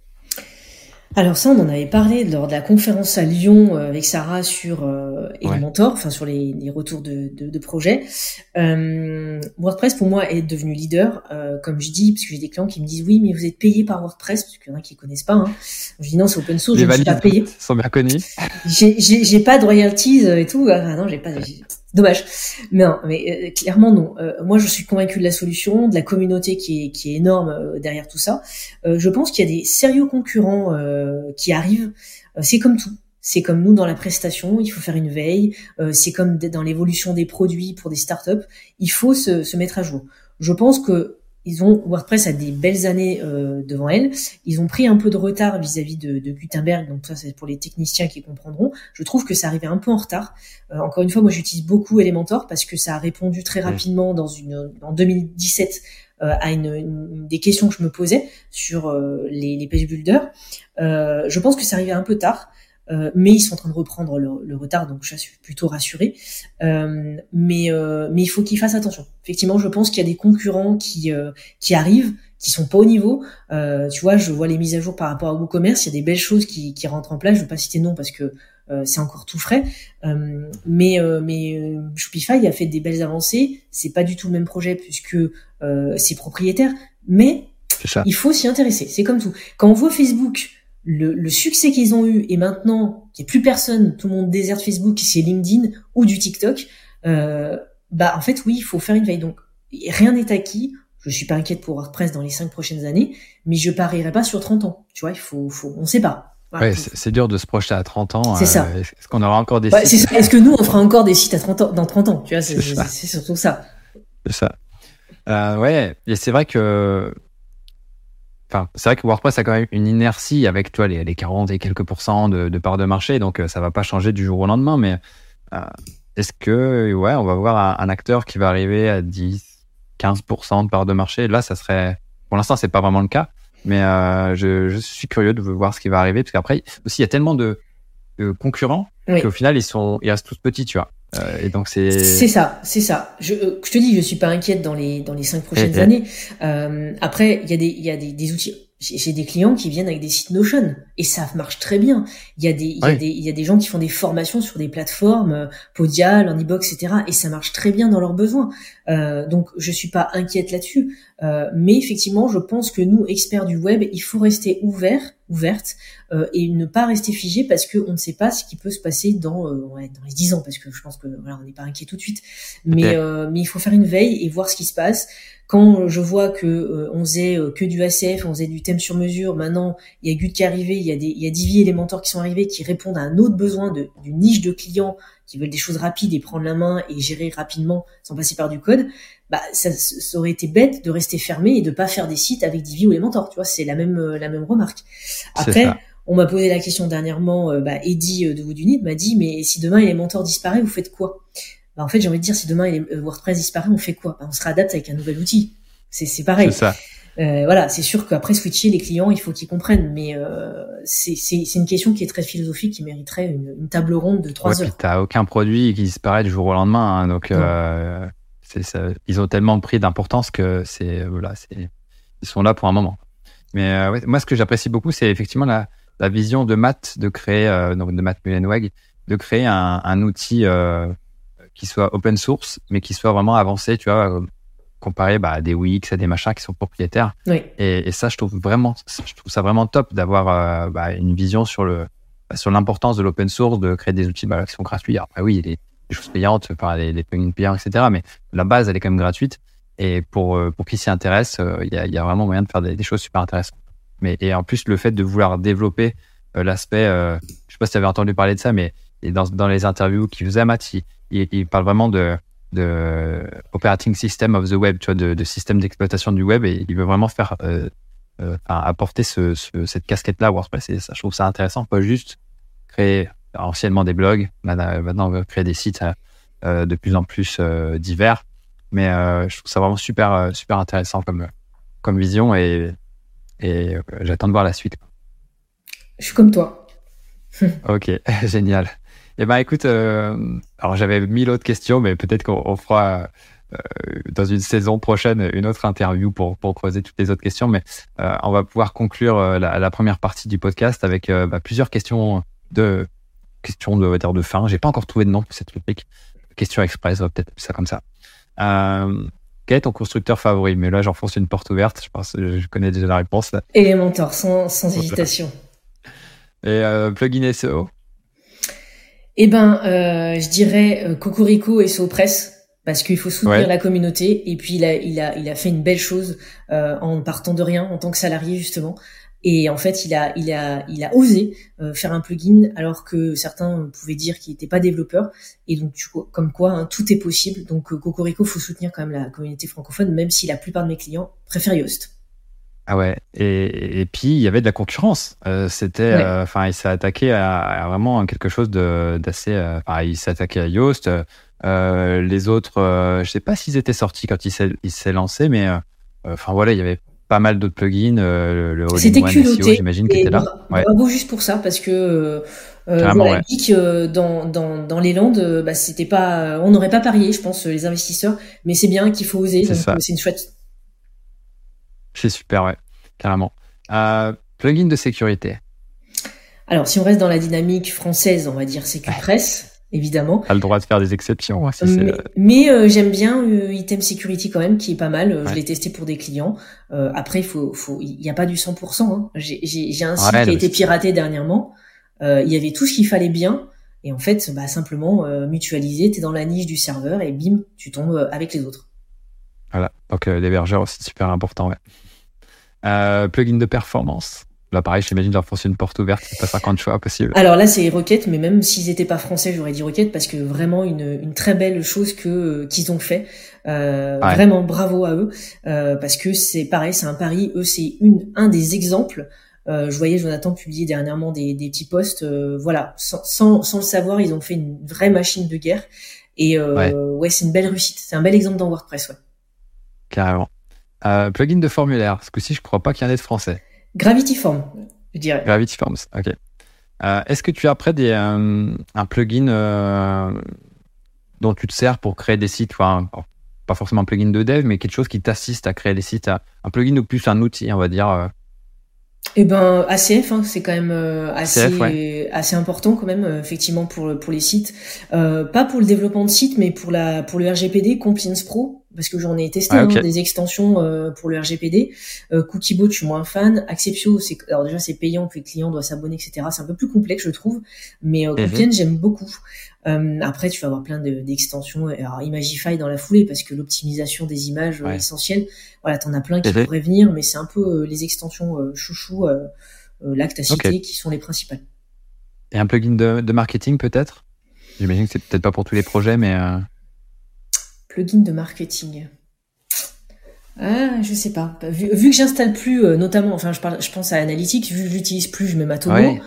Alors ça, on en avait parlé lors de la conférence à Lyon avec Sarah sur euh, Elementor, enfin ouais. sur les, les retours de, de, de projets. Euh, WordPress, pour moi, est devenu leader, euh, comme je dis, parce que j'ai des clients qui me disent « Oui, mais vous êtes payé par WordPress », parce qu'il y en a qui ne connaissent pas. Hein. Je dis « Non, c'est open source, les je ne suis pas payé. » Ils sont bien connus. J'ai, j'ai, j'ai pas de royalties et tout. Ah non, j'ai pas... J'ai... Dommage. Mais non, mais euh, clairement non. Euh, moi, je suis convaincu de la solution, de la communauté qui est qui est énorme euh, derrière tout ça. Euh, je pense qu'il y a des sérieux concurrents euh, qui arrivent. Euh, c'est comme tout. C'est comme nous dans la prestation, il faut faire une veille. Euh, c'est comme d- dans l'évolution des produits pour des startups, il faut se, se mettre à jour. Je pense que ils ont WordPress a des belles années euh, devant elle. Ils ont pris un peu de retard vis-à-vis de, de Gutenberg, donc ça c'est pour les techniciens qui comprendront. Je trouve que ça arrivait un peu en retard. Euh, encore une fois, moi j'utilise beaucoup Elementor parce que ça a répondu très rapidement dans une en deux mille dix-sept euh, à une, une des questions que je me posais sur euh, les, les page builders. Euh, je pense que ça arrivait un peu tard. Euh, mais ils sont en train de reprendre le, le retard, donc je suis plutôt rassurée. Euh, mais, euh, mais il faut qu'ils fassent attention. Effectivement, je pense qu'il y a des concurrents qui, euh, qui arrivent, qui sont pas au niveau. Euh, tu vois, je vois les mises à jour par rapport à WooCommerce, il y a des belles choses qui, qui rentrent en place. Je ne veux pas citer nom parce que euh, c'est encore tout frais. Euh, mais euh, mais euh, Shopify a fait des belles avancées. C'est pas du tout le même projet puisque euh, c'est propriétaire. Mais il faut s'y intéresser. C'est comme tout. Quand on voit Facebook... Le, le succès qu'ils ont eu et maintenant qu'il n'y a plus personne, tout le monde déserte Facebook, c'est LinkedIn ou du TikTok, euh, bah en fait oui, il faut faire une veille. Donc rien n'est acquis, je suis pas inquiète pour WordPress dans les cinq prochaines années, mais je parierai pas sur trente ans, tu vois, il faut, faut on sait pas. Voilà, ouais, c'est, c'est dur de se projeter à trente ans. C'est euh, ça. Est-ce qu'on aura encore des ouais, sites Est-ce que nous on fera encore des sites à trente ans, dans trente ans, tu vois, c'est, c'est, c'est, c'est surtout ça. C'est ça. Euh, ouais, et c'est vrai que Enfin, c'est vrai que WordPress a quand même une inertie avec toi, les, les quarante et quelques pourcents de, de part de marché, donc ça ne va pas changer du jour au lendemain. Mais euh, est-ce que, ouais, on va voir un, un acteur qui va arriver à dix, quinze pourcents de part de marché? Là, ça serait. Pour l'instant, ce n'est pas vraiment le cas, mais euh, je, je suis curieux de voir ce qui va arriver, parce qu'après, aussi, il y a tellement de, de concurrents oui. qu'au final, ils, sont, ils restent tous petits, tu vois. Euh, et donc c'est... c'est ça, c'est ça. Je, euh, je te dis, je suis pas inquiète dans les dans les cinq prochaines et, et... années. Euh, après, il y a des il y a des, des outils. J'ai, j'ai des clients qui viennent avec des sites Notion et ça marche très bien. Il y a des il oui. y a des il y a des gens qui font des formations sur des plateformes euh, Podial, Honeybox, et cetera. Et ça marche très bien dans leurs besoins. Euh, donc je suis pas inquiète là-dessus. Euh, mais effectivement, je pense que nous experts du web, il faut rester ouvert, ouverte euh, et ne pas rester figé parce que on ne sait pas ce qui peut se passer dans euh, ouais, dans les dix ans parce que je pense que voilà, on n'est pas inquiet tout de suite. Mais okay. euh, mais il faut faire une veille et voir ce qui se passe. Quand je vois que euh, on faisait euh, que du A C F, on faisait du thème sur mesure, maintenant il y a Gut qui est arrivé, il y a des il y a Divi et Elementor qui sont arrivés qui répondent à un autre besoin de d'une niche de clients qui veulent des choses rapides et prendre la main et gérer rapidement sans passer par du code. Bah ça, ça aurait été bête de rester fermé et de pas faire des sites avec Divi ou Elementor, tu vois, c'est la même la même remarque. Après on m'a posé la question dernièrement, euh, bah Eddy euh, de Woodunit m'a dit mais si demain Elementor disparaît, vous faites quoi? Bah en fait, j'ai envie de dire, si demain euh, WordPress disparaît, on fait quoi? Bah, on se réadapte avec un nouvel outil. C'est c'est pareil. C'est ça. Euh, voilà, c'est sûr qu'après switcher les clients, il faut qu'ils comprennent, mais euh, c'est c'est c'est une question qui est très philosophique, qui mériterait une, une table ronde de trois ouais, heures. T'as aucun produit qui disparaît du jour au lendemain, hein, donc. Euh, C'est ça. Ils ont tellement pris d'importance que c'est, voilà, c'est, ils sont là pour un moment. Mais euh, ouais, moi, ce que j'apprécie beaucoup, c'est effectivement la, la vision de Matt de créer, euh, donc de Matt Mullenweg, de créer un, un outil euh, qui soit open source, mais qui soit vraiment avancé, tu vois, comparé bah, à des Wix, à des machins qui sont propriétaires. Oui. Et, et ça, je trouve vraiment, je trouve ça vraiment top d'avoir euh, bah, une vision sur le, sur l'importance de l'open source, de créer des outils bah, qui sont gratuits. Après, oui, il est des choses payantes, par les plugins payants, et cetera. Mais la base, elle est quand même gratuite. Et pour, pour qui s'y intéresse, il y a, il y a vraiment moyen de faire des, des choses super intéressantes. Mais, et en plus, le fait de vouloir développer euh, l'aspect, euh, je ne sais pas si tu avais entendu parler de ça, mais dans, dans les interviews qu'il faisait, Matt, il, il, il parle vraiment de, de operating system of the web, tu vois, de, de système d'exploitation du web, et il veut vraiment faire euh, euh, apporter ce, ce, cette casquette-là à WordPress. Et ça, je trouve ça intéressant, pas juste créer anciennement des blogs, maintenant on veut créer des sites euh, de plus en plus euh, divers. Mais euh, je trouve ça vraiment super, super intéressant comme, comme vision, et, et euh, j'attends de voir la suite. Je suis comme toi. Ok, génial. Eh bien, écoute, euh, alors j'avais mille autres questions, mais peut-être qu'on fera euh, dans une saison prochaine une autre interview pour, pour creuser toutes les autres questions. Mais euh, on va pouvoir conclure euh, la, la première partie du podcast avec euh, bah, plusieurs questions de, questions de, de, de fin. Je n'ai pas encore trouvé de nom pour cette rubrique. Question express, on va peut-être appeler ça comme ça. Euh, quel est ton constructeur favori? Mais là, j'enfonce une porte ouverte. Je pense que je connais déjà la réponse. Là. Elementor, sans, sans hésitation. Et euh, plugin S E O? Eh bien, euh, je dirais euh, Cocorico et S E O Press, parce qu'il faut soutenir ouais. la communauté. Et puis, il a, il a, il a fait une belle chose euh, en partant de rien, en tant que salarié, justement. Et en fait, il a, il a, il a osé euh, faire un plugin alors que certains pouvaient dire qu'il n'était pas développeur. Et donc, tu, comme quoi, hein, tout est possible. Donc, euh, Cocorico, faut soutenir quand même la communauté francophone, même si la plupart de mes clients préfèrent Yoast. Ah ouais. Et, et puis, il y avait de la concurrence. Euh, c'était, ouais. enfin, euh, il s'est attaqué à, à vraiment quelque chose de, d'assez. Enfin, euh, il s'est attaqué à Yoast. Euh, les autres, euh, je sais pas s'ils étaient sortis quand il s'est, il s'est lancé, mais enfin euh, voilà, il y avait pas mal d'autres plugins, euh, le all-in-one S E O, j'imagine, qui était là. Ouais. Bravo juste pour ça, parce que euh, euh, voilà, ouais. geek, euh, dans, dans, dans les Landes, euh, bah, c'était pas, euh, on n'aurait pas parié, je pense, les investisseurs, mais c'est bien qu'il faut oser, c'est, donc, euh, c'est une chouette. C'est super, ouais, carrément. Euh, plugin de sécurité. Alors, si on reste dans la dynamique française, on va dire SécuPress. Évidemment. T'as le droit de faire des exceptions. Hein, si mais c'est... mais euh, j'aime bien euh, Item Security quand même, qui est pas mal. Euh, ouais. Je l'ai testé pour des clients. Euh, après, il faut, faut, n'y a pas du cent pour cent. Hein. J'ai, j'ai, j'ai un site ouais, qui a été piraté dernièrement. Euh, il y avait tout ce qu'il fallait bien. Et en fait, bah, simplement euh, mutualiser. T'es dans la niche du serveur et bim, tu tombes avec les autres. Voilà. Donc, euh, l'hébergeur aussi, super important. Ouais. Euh, plugin de performance. Là, pareil, j'imagine leur foncer une porte ouverte, c'est pas cinquante choix possible. Alors là, c'est Rocket, mais même s'ils étaient pas français, j'aurais dit Rocket, parce que vraiment une, une très belle chose que qu'ils ont fait. Euh, ouais. Vraiment, bravo à eux, euh, parce que c'est pareil, c'est un pari. Eux, c'est une un des exemples. Euh, je voyais Jonathan publier dernièrement des, des petits posts. Euh, voilà, sans, sans sans le savoir, ils ont fait une vraie machine de guerre. Et euh, ouais. ouais, c'est une belle réussite. C'est un bel exemple dans WordPress, ouais. Carrément. Euh, plugin de formulaire. Ce coup-ci, je crois pas qu'il y en ait de français. Gravity Forms, je dirais. Gravity Forms, ok. Euh, est-ce que tu as après des, euh, un plugin euh, dont tu te sers pour créer des sites, enfin, pas forcément un plugin de dev, mais quelque chose qui t'assiste à créer des sites, un plugin ou plus un outil, on va dire euh... Eh ben, A C F, hein, c'est quand même euh, assez, A C F, ouais. assez important quand même, euh, effectivement, pour, pour les sites. Euh, pas pour le développement de sites, mais pour, la, pour le R G P D, Compliance Pro, parce que j'en ai testé ah, okay. hein, des extensions euh, pour le R G P D. Euh, Cookiebot, je suis moins fan. Acceptio, c'est, alors déjà, c'est payant, puis le client doit s'abonner, et cetera. C'est un peu plus complexe, je trouve, mais euh, Compliance, mm-hmm. j'aime beaucoup. Euh, après, tu vas avoir plein de, d'extensions. Alors, Imagify dans la foulée, parce que l'optimisation des images ouais. est essentielle. Voilà, t'en as plein qui mm-hmm. pourraient venir, mais c'est un peu euh, les extensions euh, chouchou, euh, euh, là, que t'as cité, okay. qui sont les principales. Et un plugin de, de marketing, peut-être? J'imagine que c'est peut-être pas pour tous les projets, mais... Euh... Plugin de marketing. Ah, je sais pas. Vu, vu que j'installe plus, euh, notamment, enfin, je, parle, je pense à Analytics, vu que je l'utilise plus, je mets ma tomo. Ouais.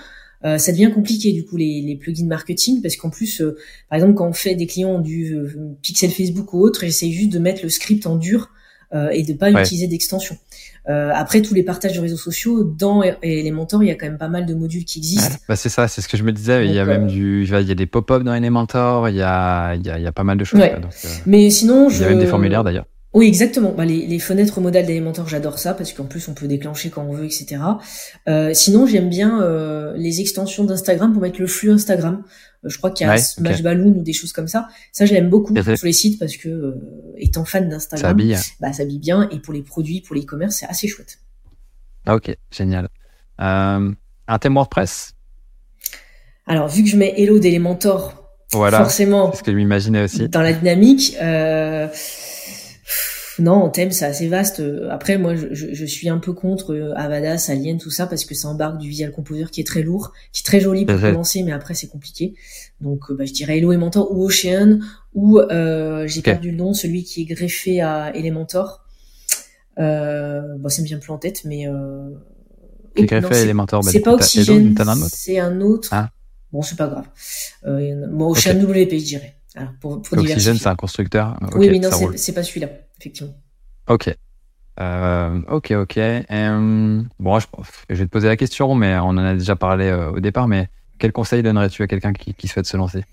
Euh, ça devient compliqué du coup les, les plugins marketing, parce qu'en plus, euh, par exemple, quand on fait des clients du euh, pixel Facebook ou autre, j'essaie juste de mettre le script en dur euh, et de pas ouais. utiliser d'extension. Euh, après, tous les partages de réseaux sociaux, dans Elementor, il y a quand même pas mal de modules qui existent. Bah, c'est ça, c'est ce que je me disais. Donc, il y a euh... même du, il y a des pop-up dans Elementor, il y a, il y a, il y a pas mal de choses. Ouais. Là, donc, euh... Mais sinon, il y je... a même des formulaires d'ailleurs. Oui, exactement. Bah, les, les fenêtres modales d'Elementor, j'adore ça, parce qu'en plus, on peut déclencher quand on veut, et cetera. Euh, sinon, j'aime bien euh, les extensions d'Instagram pour mettre le flux Instagram. Euh, je crois qu'il y a ouais, Smash okay. Balloon ou des choses comme ça. Ça, je l'aime beaucoup c'est sur les sites, parce que euh, étant fan d'Instagram, ça habille. Bah, ça habille bien. Et pour les produits, pour les e-commerce, c'est assez chouette. Ah, ok, génial. Euh, un thème WordPress? Alors, vu que je mets Hello d'Elementor, voilà, forcément, c'est ce que je m'imaginais aussi. Dans la dynamique... Euh... Non, en thème, c'est assez vaste. Après, moi, je, je suis un peu contre Avada, Alien, tout ça, parce que ça embarque du Visual Composer qui est très lourd, qui est très joli pour mmh. commencer, mais après, c'est compliqué. Donc, bah, je dirais Elementor ou Ocean, ou euh, j'ai okay. perdu le nom, celui qui est greffé à Elementor. Euh, bon, ça me vient plus en tête, mais... Euh... Qui est greffé non, à Elementor. C'est, bah, c'est pas Oxygen, c'est un autre. Ah. Bon, c'est pas grave. Euh, moi, Ocean okay. W P, je dirais. Alors, pour, pour L'Oxygen, c'est un constructeur. Okay, oui, mais non, c'est, c'est pas celui-là, effectivement. Ok. Euh, ok, ok. Um, bon, je, je vais te poser la question, mais on en a déjà parlé euh, au départ, mais quel conseil donnerais-tu à quelqu'un qui, qui souhaite se lancer ?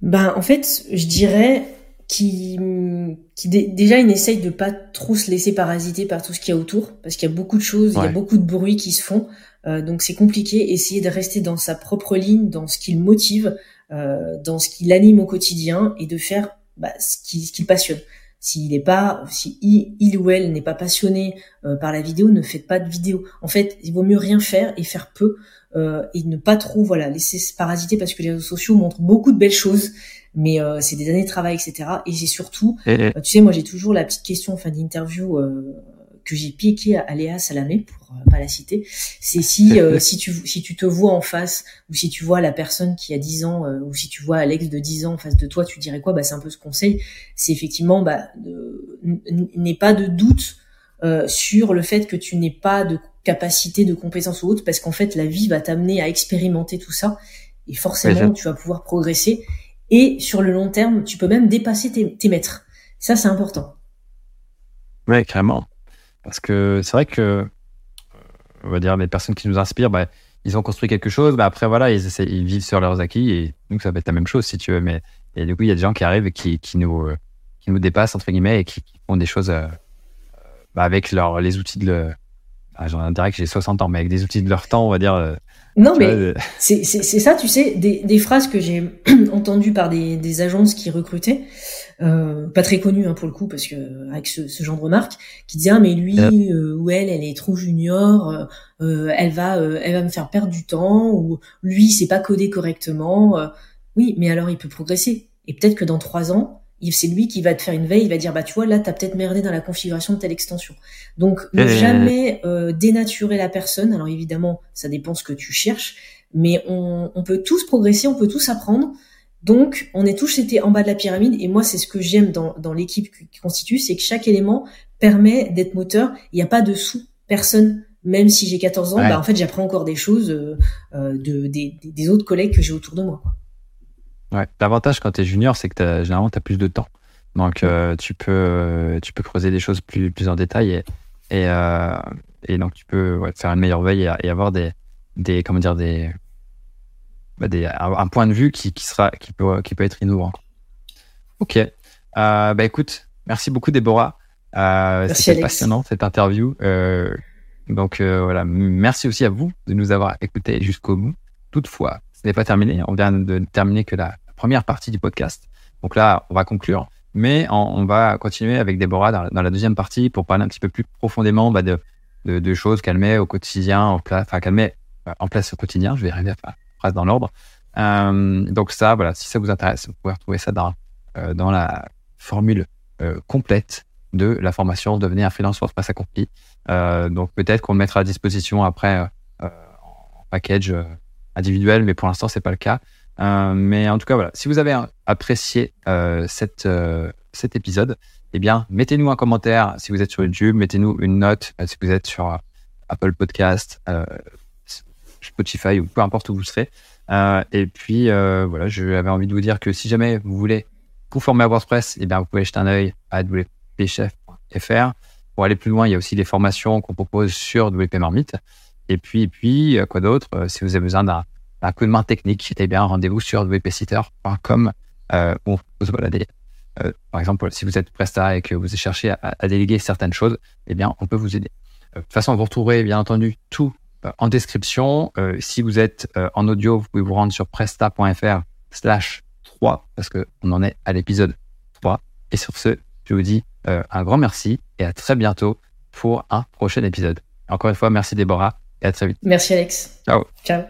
Ben, en fait, je dirais qu'il, qu'il d- déjà, il essaye de pas trop se laisser parasiter par tout ce qu'il y a autour, parce qu'il y a beaucoup de choses, ouais. il y a beaucoup de bruit qui se font, euh, donc c'est compliqué. Essayer de rester dans sa propre ligne, dans ce qui le motive, Euh, dans ce qui l'anime au quotidien, et de faire bah, ce qui, ce qui le passionne. S'il est pas, si il, il ou elle n'est pas passionné euh, par la vidéo, ne faites pas de vidéo. En fait, il vaut mieux rien faire et faire peu euh, et ne pas trop voilà laisser se parasiter, parce que les réseaux sociaux montrent beaucoup de belles choses, mais euh, c'est des années de travail, et cetera. Et j'ai surtout, euh, tu sais, moi j'ai toujours la petite question en fin d'interview euh, que j'ai piquée à Léa Salamé pour euh, pas la citer, c'est si euh, si tu si tu te vois en face, ou si tu vois la personne qui a dix ans, euh, ou si tu vois Alex de dix ans en face de toi, tu dirais quoi ? Bah c'est un peu ce conseil, c'est effectivement bah euh, n- n'aie pas de doute euh, sur le fait que tu n'aies pas de capacité, de compétence ou autre, parce qu'en fait la vie va t'amener à expérimenter tout ça, et forcément oui, tu vas pouvoir progresser, et sur le long terme tu peux même dépasser tes, tes maîtres. Ça c'est important. Ouais, clairement. Parce que c'est vrai que, on va dire, les personnes qui nous inspirent, bah, ils ont construit quelque chose, bah après, voilà, ils, essaient, ils vivent sur leurs acquis, et donc ça va être la même chose, si tu veux. Mais, et du coup, il y a des gens qui arrivent et qui, qui, nous, qui nous dépassent, entre guillemets, et qui, qui font des choses euh, bah, avec leur, les outils de... Le, bah, j'en dirais que j'ai soixante ans, mais avec des outils de leur temps, on va dire... Euh, non, mais vois, de... c'est, c'est, c'est ça, tu sais, des, des phrases que j'ai entendues par des, des agences qui recrutaient, Euh, pas très connu hein, pour le coup, parce que avec ce, ce genre de remarque, qui disait ah, mais lui euh, ou elle, elle est trop junior, euh, elle va, euh, elle va me faire perdre du temps, ou lui il sait pas coder correctement. Euh, oui, mais alors il peut progresser. Et peut-être que dans trois ans, il, c'est lui qui va te faire une veille, il va dire bah tu vois là t'as peut-être merdé dans la configuration de telle extension. Donc ne jamais euh, dénaturer la personne. Alors évidemment, ça dépend ce que tu cherches, mais on, on peut tous progresser, on peut tous apprendre. Donc, on est tous étaient en bas de la pyramide, et moi, c'est ce que j'aime dans, dans l'équipe qui constitue, c'est que chaque élément permet d'être moteur. Il n'y a pas de sous-personne. Même si j'ai quatorze ans, ouais. bah, en fait, j'apprends encore des choses euh, de, des, des autres collègues que j'ai autour de moi. Ouais. L'avantage quand t'es junior, c'est que t'as, généralement, t'as plus de temps. Donc, euh, tu peux, euh, tu peux creuser des choses plus, plus en détail, et, et, euh, et donc, tu peux ouais, faire une meilleure veille et, et avoir des, des, comment dire, des, Des, un point de vue qui, qui, sera, qui, peut, qui peut être innovant. Ok. Euh, bah écoute, merci beaucoup Déborah. Euh, merci c'était Alex. Passionnant cette interview. Euh, donc euh, voilà, merci aussi à vous de nous avoir écoutés jusqu'au bout. Toutefois, ce n'est pas terminé. On vient de terminer que la première partie du podcast. Donc là, on va conclure. Mais on, on va continuer avec Déborah dans, dans la deuxième partie pour parler un petit peu plus profondément bah, de, de, de choses qu'elle met au quotidien, en place, enfin qu'elle met en place au quotidien. Je vais arriver à faire dans l'ordre. Euh, donc ça, voilà, si ça vous intéresse, vous pouvez retrouver ça dans, euh, dans la formule euh, complète de la formation Devenez un freelance WordPress accompli. Euh, donc peut-être qu'on le mettra à disposition après euh, en package euh, individuel, mais pour l'instant, c'est pas le cas. Euh, mais en tout cas, voilà, si vous avez apprécié euh, cette, euh, cet épisode, eh bien, mettez-nous un commentaire si vous êtes sur YouTube, mettez-nous une note euh, si vous êtes sur euh, Apple Podcast, euh, Spotify ou peu importe où vous serez. Euh, et puis, euh, voilà, j'avais envie de vous dire que si jamais vous voulez vous former à WordPress, eh bien, vous pouvez jeter un œil à W P chef point F R. Pour aller plus loin, il y a aussi les formations qu'on propose sur WPMarmite. Et puis, et puis quoi d'autre ? Si vous avez besoin d'un, d'un coup de main technique, eh bien, rendez-vous sur W P sitter point com. Euh, où on propose, voilà, des, euh, par exemple, si vous êtes Pressta et que vous cherchez à, à déléguer certaines choses, eh bien, on peut vous aider. De toute façon, vous retrouverez bien entendu tout en description. Euh, si vous êtes euh, en audio, vous pouvez vous rendre sur pressta point F R slash trois parce qu'on en est à l'épisode trois. Et sur ce, je vous dis euh, un grand merci et à très bientôt pour un prochain épisode. Encore une fois, merci Déborah et à très vite. Merci Alex. Ciao. Ciao.